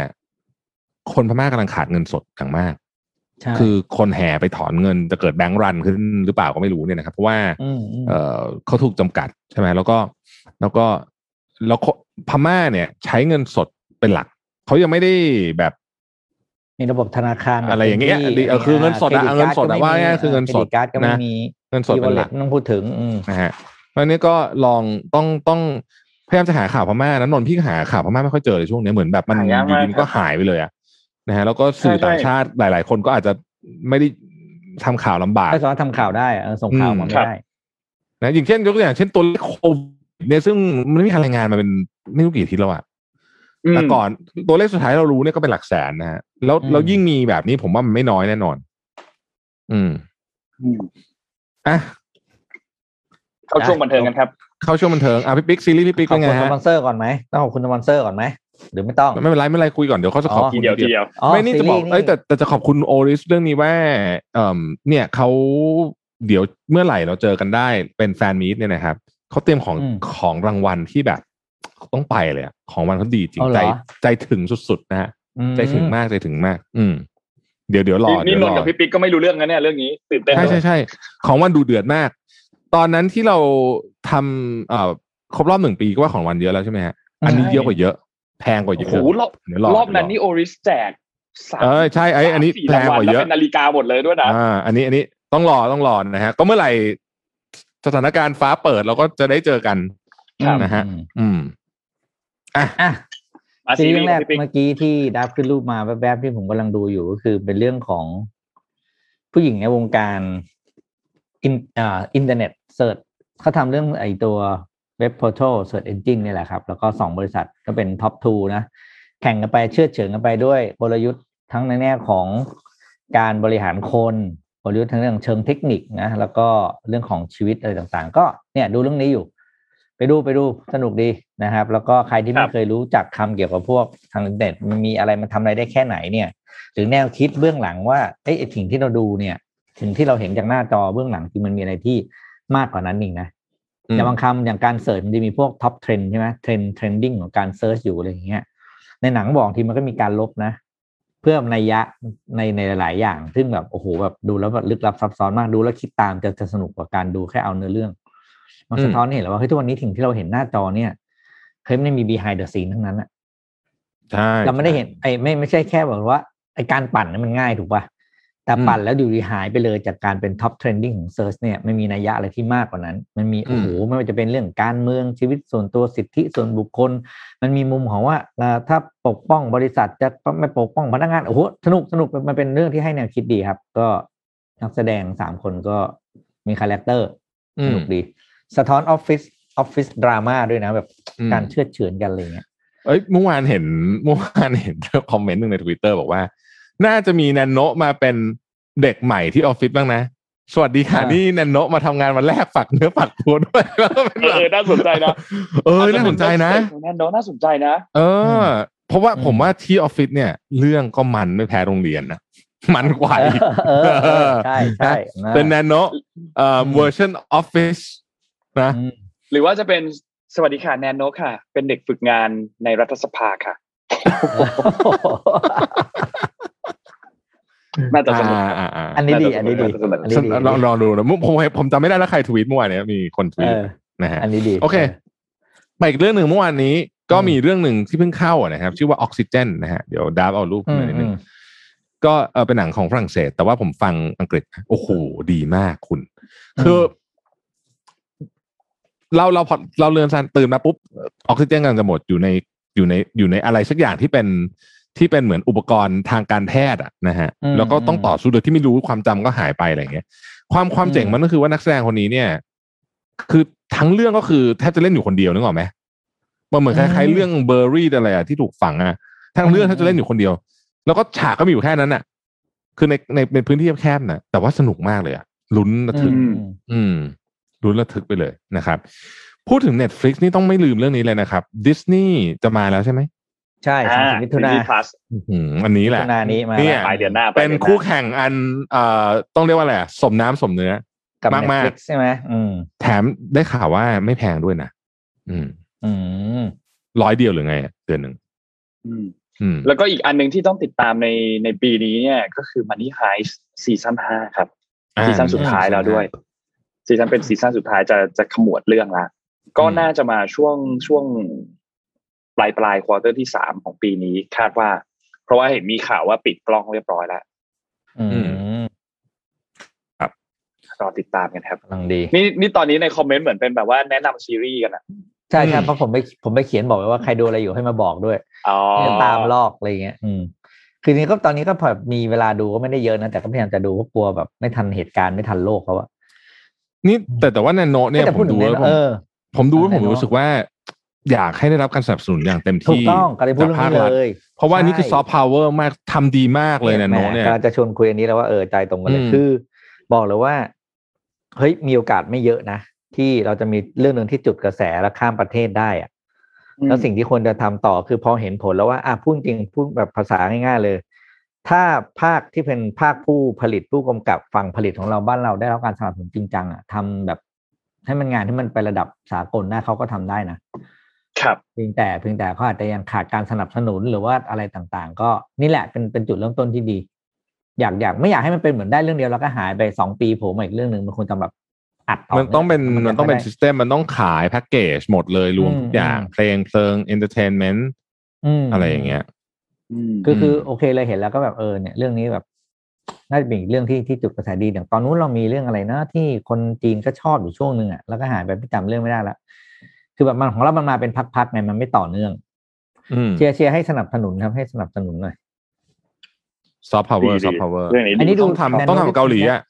คนพม่ากำลังขาดเงินสดอย่างมากคือคนแห่ไปถอนเงินจะเกิดแบงก์รันขึ้นหรือเปล่าก็ไม่รู้เนี่ยนะครับเพราะว่าเขาถูกจำกัดใช่ไหมแล้วก็พม่าเนี่ยใช้เงินสดเป็นหลักเขายังไม่ได้แบบมีระบบธนาคารอะไรอย่างเงี้ยคือเงินสดเงินสดว่าเนี่ยคือเงินสดนะเงินสดเป็นหลักต้องพูดถึงนะฮะตอนนี้ก็ลองต้องพยายามจะหาข่าวพม่านะนนท์พี่หาข่าวพม่าไม่ค่อยเจอเลยช่วงนี้เหมือนแบบมันอยู่ดีๆก็หายไปเลยอะนะฮะแล้วก็สื่อต่างชาติหลายๆคนก็อาจจะไม่ได้ทำข่าวลำบากไม่สามารถทำข่าวได้ส่งข่าวมาไม่ได้นะอย่างเช่นยกตัวอย่างเช่นตัวเลขโควิดเนี่ยซึ่งมันไม่มีรายงานมาเป็นไม่รู้กี่อาทิตย์แล้วอะแต่ก่อนตัวเลขสุดท้ายเรารู้เนี่ยก็เป็นหลักแสนนะฮะแล้วยิ่งมีแบบนี้ผมว่ามันไม่น้อยแน่นอนอ่ะเข้าช่วงบันเทิงกันครับเข้าช่วงบันเทิงพี่ปิ๊กซีรีส์พี่ปิ๊กเป็นไงฮะขอบคุณสปอนเซอร์ก่อนไหมต้องขอบคุณสปอนเซอร์ก่อนไหมหรือไม่ต้องไม่เป็นไรคุยก่อนเดี๋ยวเขาจะขอบคุณเดียวไม่นี่จะบอกแต่จะขอบคุณOrisเรื่องนี้ว่าเนี่ยเขาเดี๋ยวเมื่อไหร่เราเจอกันได้เป็นแฟนมีตเนี่ยนะครับเขาเตรียมของรางวัลที่แบบต้องไปเลยของวันเขาดีจริงใจถึงสุดๆนะฮะใจถึงมากเดี๋ยวรอนี่นนท์กับพี่ปิ๊กก็ไม่รู้เรื่องนะเนี่ยเรื่องนี้ตื่นเต้นใช่ของวันดูเดือดมากตอนนั้นที่เราทำครบรอบ1ปีก็ว่าของวันเยอะแล้วใช่ไหมฮะอันนี้เยอะกว่าเยอะแพงกว่าเยอะโอ้โหรอบนั้นนี่Orisแจก3ใช่ไอ้อันนี้แพงกว่าเยอะเป็นนาฬิกาหมดเลยด้วยนะอันนี้ต้องรอนะฮะก็เมื่อไหร่ สถานการณ์ฟ้าเปิดเราก็จะได้เจอกันนะฮะซีรีส์เรื่องแรกเมื่อกี้ที่ดับขึ้นรูปมาแวบๆที่ผมกำลังดูอยู่ก็คือเป็นเรื่องของผู้หญิงในวงการอินเทอร์เน็ตเสิร์ชเขาทำเรื่องไอ้ตัวเว็บพอร์ทัลเสิร์ชเอนจินนี่แหละครับแล้วก็2บริษัทก็เป็นท็อป2นะแข่งกันไปเชื่อเฉือนกันไปด้วยกลยุทธ์ทั้งในแง่ของการบริหารคนกลยุทธ์ทั้งเรื่องเชิงเทคนิคนะแล้วก็เรื่องของชีวิตอะไรต่างๆก็เนี่ยดูเรื่องนี้อยู่ไปดูสนุกดีนะครับแล้วก็ใครที่ไม่เคยรู้จักคำเกี่ยวกับพวกทางอินเทอร์เน็ตมันมีอะไรมันทำอะไรได้แค่ไหนเนี่ยหรือแนวคิดเบื้องหลังว่าไอ้สิ่งที่เราดูเนี่ยสิ่งที่เราเห็นจากหน้าจอเบื้องหลังจริงมันมีอะไรที่มากกว่านั้นอีกนะแต่บางคำอย่างการเสิร์ชมันจะมีพวกท็อปเทรนด์ใช่ไหมเทรนดิ้งของการเสิร์ชอยู่อะไรอย่างเงี้ยในหนังบอกทีมันก็มีการลบนะเพิ่มนัยยะในหลายๆอย่างซึ่งแบบโอ้โหแบบดูแล้วแบบลึกลับซับซ้อนมากดูแล้วคิดตามจะสนุกกว่าการดูแค่เอาเนื้อเรื่องมันสะท้อนเห็นแล้วว่าเฮ้ยทุกวันนี้สิ่งที่เราเห็นหน้าจอเนี่ยเฮ้ยไม่ได้มี behind the scene ทั้งนั้นอ่ะใช่เราไม่ได้เห็นไอ้ไม่ใช่แค่แบบว่าไอ้การปั่นมันง่ายถูกป่ะแต่ปั่นแล้วอยู่ดีหายไปเลยจากการเป็น top trending ของ search เนี่ยไม่มีนัยยะอะไรที่มากกว่านั้นมันมีโอ้โหไม่ว่าจะเป็นเรื่องการเมืองชีวิตส่วนตัวสิทธิส่วนบุคคลมันมีมุมของว่าถ้าปกป้องบริษัทจะไม่ปกป้องพนักงานโอ้โหสนุกมันเป็นเรื่องที่ให้แนวคิดดีครับก็นักแสดง3คนก็มีคาแรคเตอร์สนุกดีสะท้อนออฟฟิศดราม่าด้วยนะแบบการเชื่อเฉือนกันอะไรเงี้ยเอ้ยเมื่อวานเห็นคอมเมนต์นึงใน Twitter บอกว่าน่าจะมีแนนโนะมาเป็นเด็กใหม่ที่ออฟฟิศบ้างนะสวัสดีค่ะนี่แนนโนะมาทำงานวันแรกฝากเนื้อฝากตัวด้วยน่าสนใจนะน่าสนใจนะแนนโนะน่าสนใจนะเพราะว่าผมว่าที่ออฟฟิศเนี่ยเรื่องก็มันไม่แพ้โรงเรียนนะมันกว่าใช่เป็นแนนโนะเวอร์ชันออฟฟิศนะหรือว่าจะเป็นสวัสดีค่ะแนนโนะค่ะเป็นเด็กฝึกงานในรัฐสภาค่ะน่าจะสนุกอันนี้ดีลองดูนะผมจำไม่ได้แล้วใครทวีตเมื่อวานนี้มีคนทวีตนะฮะอันนี้ดีโอเคไปอีกเรื่องหนึ่งเมื่อวานนี้ก็มีเรื่องหนึ่งที่เพิ่งเข้านะครับชื่อว่าออกซิเจนนะฮะเดี๋ยวดับเอารูปมาหนึ่งก็เป็นหนังของฝรั่งเศสแต่ว่าผมฟังอังกฤษโอ้โหดีมากคุณคือเราพอเราเรือนซันตื่นมาปุ๊บออกซิเจนกำลังจะหมดอยู่ในอะไรสักอย่างที่เป็นเหมือนอุปกรณ์ทางการแพทย์อ่ะนะฮะแล้วก็ต้องต่อสู้โดยที่ไม่รู้ความจำก็หายไปอะไรอย่างเงี้ยความเจ๋งมันก็คือว่านักแสดงคนนี้เนี่ยคือทั้งเรื่องก็คือแทบจะเล่นอยู่คนเดียวนึกออกไหมมันเหมือนคล้ายๆเรื่องเบอร์รี่อะไรอ่ะที่ถูกฝังอ่ะทั้งเรื่องแทบจะเล่นอยู่คนเดียวแล้วก็ฉากก็มีอยู่แค่นั้นอ่ะคือในพื้นที่แคบๆน่ะแต่ว่าสนุกมากเลยอ่ะลุ้นระทึกลุ้นระทึกไปเลยนะครับพูดถึง Netflix นี่ต้องไม่ลืมเรื่องนี้เลยนะครับ Disney จะมาแล้วใช่ไหมใช่มิถุนายนอันนี้แหละมิถุนายนนี้มาปลายเดือนหน้าเป็นคู่แข่งอันต้องเรียกว่าอะไรสมน้ำสมเนื้อกับ Netflix ใช่ไหมแถมได้ข่าวว่าไม่แพงด้วยนะ100 เดียวหรือไงเดือนหนึ่งแล้วก็อีกอันนึงที่ต้องติดตามในปีนี้เนี่ยก็คือ Money Heist ซีซั่น 5ครับซีซั่นสุดท้ายแล้วด้วยซีซั่นเป็นซีซั่นสุดท้ายจะขมวดเรื่องละก็น่าจะมาช่วงปลายควอเตอร์ที่3ของปีนี้คาดว่าเพราะว่าเห็นมีข่าวว่าปิดกล้องเรียบร้อยแล้วครับรอติดตามกันครับกำลังดีนี่ตอนนี้ในคอมเมนต์เหมือนเป็นแบบว่าแนะนำซีรีส์กันอ่ะใช่ครับเพราะผมไปเขียนบอกไว้ว่าใครดูอะไรอยู่ให้มาบอกด้วยตามลอกอะไรเงี้ยคือนี้ก็ตอนนี้ก็พอมีเวลาดูก็ไม่ได้เยอะนะแต่ก็พยายามจะดูเพราะกลัวแบบไม่ทันเหตุการณ์ไม่ทันโลกเขาอะนี่แต่ว่าแนนโนะเนี่ยผมรู้สึกว่าอยากให้ได้รับการสนับสนุนอย่างเต็มที่จากภาครัฐเพราะว่านี่คือซอฟต์พาวเวอร์มากทำดีมากเลยนะโน้ตเนี่ยการจะชวนคุยอันนี้แล้วว่าใจตรงกันเลยคือบอกเลยว่าเฮ้ยมีโอกาสไม่เยอะนะที่เราจะมีเรื่องนึงที่จุดกระแสและข้ามประเทศได้อะแล้วสิ่งที่ควรจะทำต่อคือพอเห็นผลแล้วว่าพูดจริงพูดแบบภาษาง่ายๆเลยถ้าภาคที่เป็นภาคผู้ผลิตผู้กำกับฝั่งผลิตของเราบ้านเราได้รับการสนับสนุนจริงจังอ่ะทำแบบให้มันงานที่มันไประดับสากลได้เขาก็ทำได้นะครับเพียงแต่เขาอาจจะยังขาดการสนับสนุนหรือว่าอะไรต่างๆก็นี่แหละเป็นจุดเริ่มต้นที่ดีอยากไม่อยากให้มันเป็นเหมือนได้เรื่องเดียวแล้วก็หายไป2ปีโผล่มาอีกเรื่องนึงมันควรจะแบบอัดมันต้องเป็นซิสเต็มมันต้องขายแพ็คเกจหมดเลยรวมทุกอย่างเพลงเพลิงเอนเตอร์เทนเมนต์อะไรอย่างเงี้ยคือโอเคเลยเห็นแล้วก็แบบเนี่ยเรื่องนี้แบบ น่าจะเป็นอีกเรื่องที่จุดกระแสดีอย่างตอนนู้นเรามีเรื่องอะไรนะที่คนจีนก็ชอบอยู่ช่วงนึงอ่ะแล้วก็หายไปพี่จำเรื่องไม่ได้ละคือแบบมันของเรามันมาเป็นพักๆไงมันไม่ต่อเนื่องเชียร์ให้สนับสนุนครับให้สนับสนุนหน่อยซอฟต์พาวเวอร์อันนี้ดูต้องทำเกาหลีอ่ะ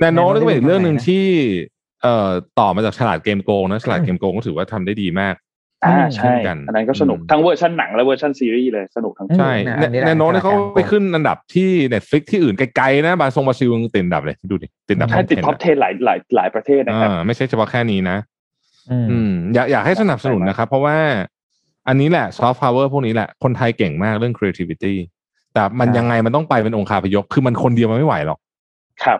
แนโน่นี่ก็เป็นอีกเรื่องนึงที่ต่อมาจากฉลาดเกมโกงนะฉลาดเกมโกงก็ถือว่าทำได้ดีมากใช่กันอันนั้นก็สนุกทั้งเวอร์ชันหนังและเวอร์ชันซีรีส์เลยสนุกทั้งใช่แนโน่นี่เขาไปขึ้นอันดับที่ Netflix ที่อื่นไกลๆนะบาซงบาซิลติดอันดับเลยดูดิติดอันดับติดท็อป10หลายประเทศนะครับไม่ใช่เฉพาะแค่นี้นะอยากให้สนับสนุนนะครับเพราะว่าอันนี้แหละซอฟต์พาวเวอร์พวกนี้แหละคนไทยเก่งมากเรื่อง creativity แต่มันยังไงมันต้องไปเป็นองค์คาพยพคือมันคนเดียวมันไม่ไหวหรอกครับ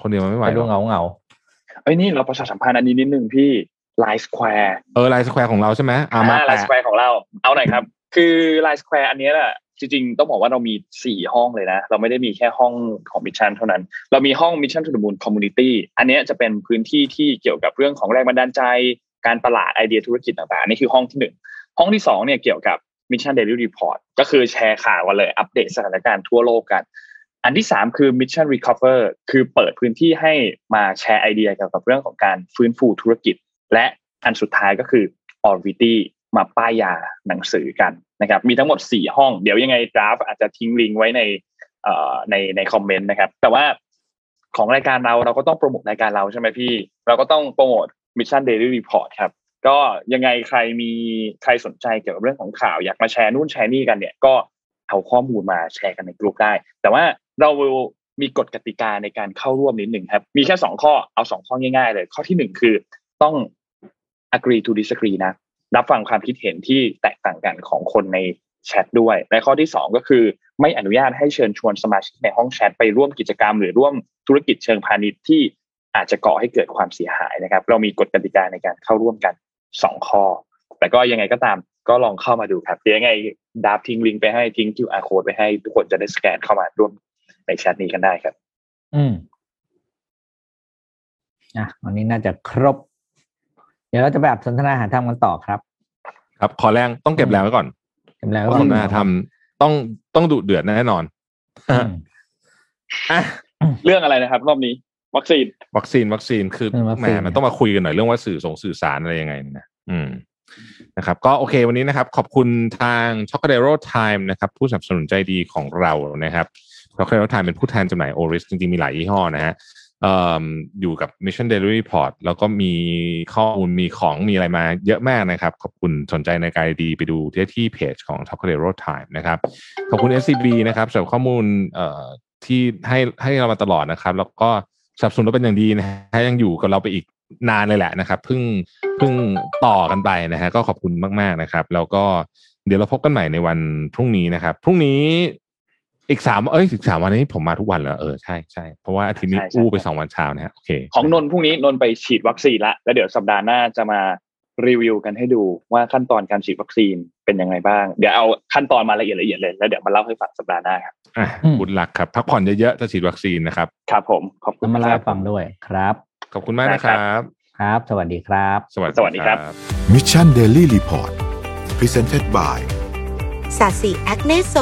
คนเดียวมันไม่ไหวดูเงาๆไอ้นี่เราประชาสัมพันธ์อันนี้นิดนึงพี่ไลน์สแควร์ไลน์สแควร์ของเราใช่ไหมมาไลน์สแควร์ของเราเอาหน่อยครับคือไลน์สแควร์อันนี้แหละจริงๆต้องบอกว่าเรามี4ห้องเลยนะเราไม่ได้มีแค่ห้องของมิชชั่นเท่านั้นเรามีห้องมิชชั่นทูเดอะมูนคอมมูนิตี้อันนี้จะเป็นพื้นที่ที่เกี่ยวกับเรื่องของแรงบันดาลใจการตลาดไอเดียธุรกิจต่างๆนี่คือห้องที่1ห้องที่2เนี่ยเกี่ยวกับ Mission Daily Report ก็คือแชร์ข่าวกันเลยอัปเดตสถานการณ์ทั่วโลกกันอันที่3คือ Mission Recover คือเปิดพื้นที่ให้มาแชร์ไอเดียเกี่ยวกับเรื่องของการฟื้นฟูธุรกิจและอันสุดท้ายก็คือ Ority มาป้ายยาหนังสือกันนะครับมีทั้งหมด4ห้องเดี๋ยวยังไงดราฟอาจจะทิ้งลิงก์ไว้ในคอมเมนต์นะครับแต่ว่าของรายการเราก็ต้องโปรโมทรายการเราใช่มั้ยพี่เราก็ต้องโปรโมทMission Daily Report ครับก็ยังไงใครสนใจเกี่ยวกับเรื่องของข่าวอยากมาแชร์นู่นแชร์นี่กันเนี่ยก็เอาข้อมูลมาแชร์กันในกลุ่มได้แต่ว่าเรามีกฎกติกาในการเข้าร่วมนิดนึงครับมีแค่2ข้อเอา2ข้อง่ายๆเลยข้อที่1คือต้อง agree to disagree นะรับฟังความคิดเห็นที่แตกต่างกันของคนในแชทด้วยและข้อที่2ก็คือไม่อนุญาตให้เชิญชวนสมาชิกในห้องแชทไปร่วมกิจกรรมหรือร่วมธุรกิจเชิงพาณิชย์ที่อาจจะก่อให้เกิดความเสียหายนะครับเรามีกฎกติกาในการเข้าร่วมกัน2ข้อแต่ก็ยังไงก็ตามก็ลองเข้ามาดูครับเดี๋ยวยังไงดับทิ้งลิงก์ไปให้ทิ้ง QR code ไปให้ทุกคนจะได้สแกนเข้ามาร่วมในแชทนี้กันได้ครับวันนี้น่าจะครบเดี๋ยวเราจะแบบสนทนาหาธรรมกันต่อครับครับขอแรงต้องเก็บแรงไว้ก่อนเก็บแรงไว้ก่อนนะทำต้องดุเดือดแน่นอนเรื่องอะไรนะครับรอบนี้วัคซีนคือแหมมันต้องมาคุยกันหน่อยเรื่องว่าสื่อสารอะไรยังไงนะนะครับก็โอเควันนี้นะครับขอบคุณทาง Chocolate Road Time นะครับผู้สนับสนุนใจดีของเรานะครับ Chocolate Road Time เป็นผู้แทนจำหน่าย Oris จริงๆมีหลายยี่ห้อนะฮะอยู่กับ Mission Daily Report แล้วก็มีข้อมูลมีของมีอะไรมาเยอะมากนะครับขอบคุณสนใจในการดีไปดูที่เพจของ Chocolate Road Time นะครับขอบคุณ SCB นะครับสำหรับข้อมูลที่ให้เรามาตลอดนะครับแล้วก็สนับสนุนเราเป็นอย่างดีนะฮะยังอยู่กับเราไปอีกนานเลยแหละนะครับเพิ่งต่อกันไปนะฮะก็ขอบคุณมากๆนะครับแล้วก็เดี๋ยวเราพบกันใหม่ในวันพรุ่งนี้นะครับพรุ่งนี้อีก3วันนี้ผมมาทุกวันแล้วใช่เพราะว่าอาทิตย์นี้อู้ไป2วันเช้านะฮะโอเคของนนพรุ่งนี้นนไปฉีดวัคซีนละแล้วเดี๋ยวสัปดาห์หน้าจะมารีวิวกันให้ดูว่าขั้นตอนการฉีดวัคซีนเป็นยังไงบ้างเดี๋ยวเอาขั้นตอนมาละเอียดเลยแล้วเดี๋ยวมาเล่าให้ฟังสัปดาห์หน้าครับบุญหลักครับพักผ่อนเยอะๆจะฉีดวัคซีนนะครับครับผมขอบคุณมาเล่าให้ฟังด้วยครับขอบคุณมากนะครับครับสวัสดีครับสวัสดีครับ Mission Daily Report Presented by สาสิ แอคเนโซ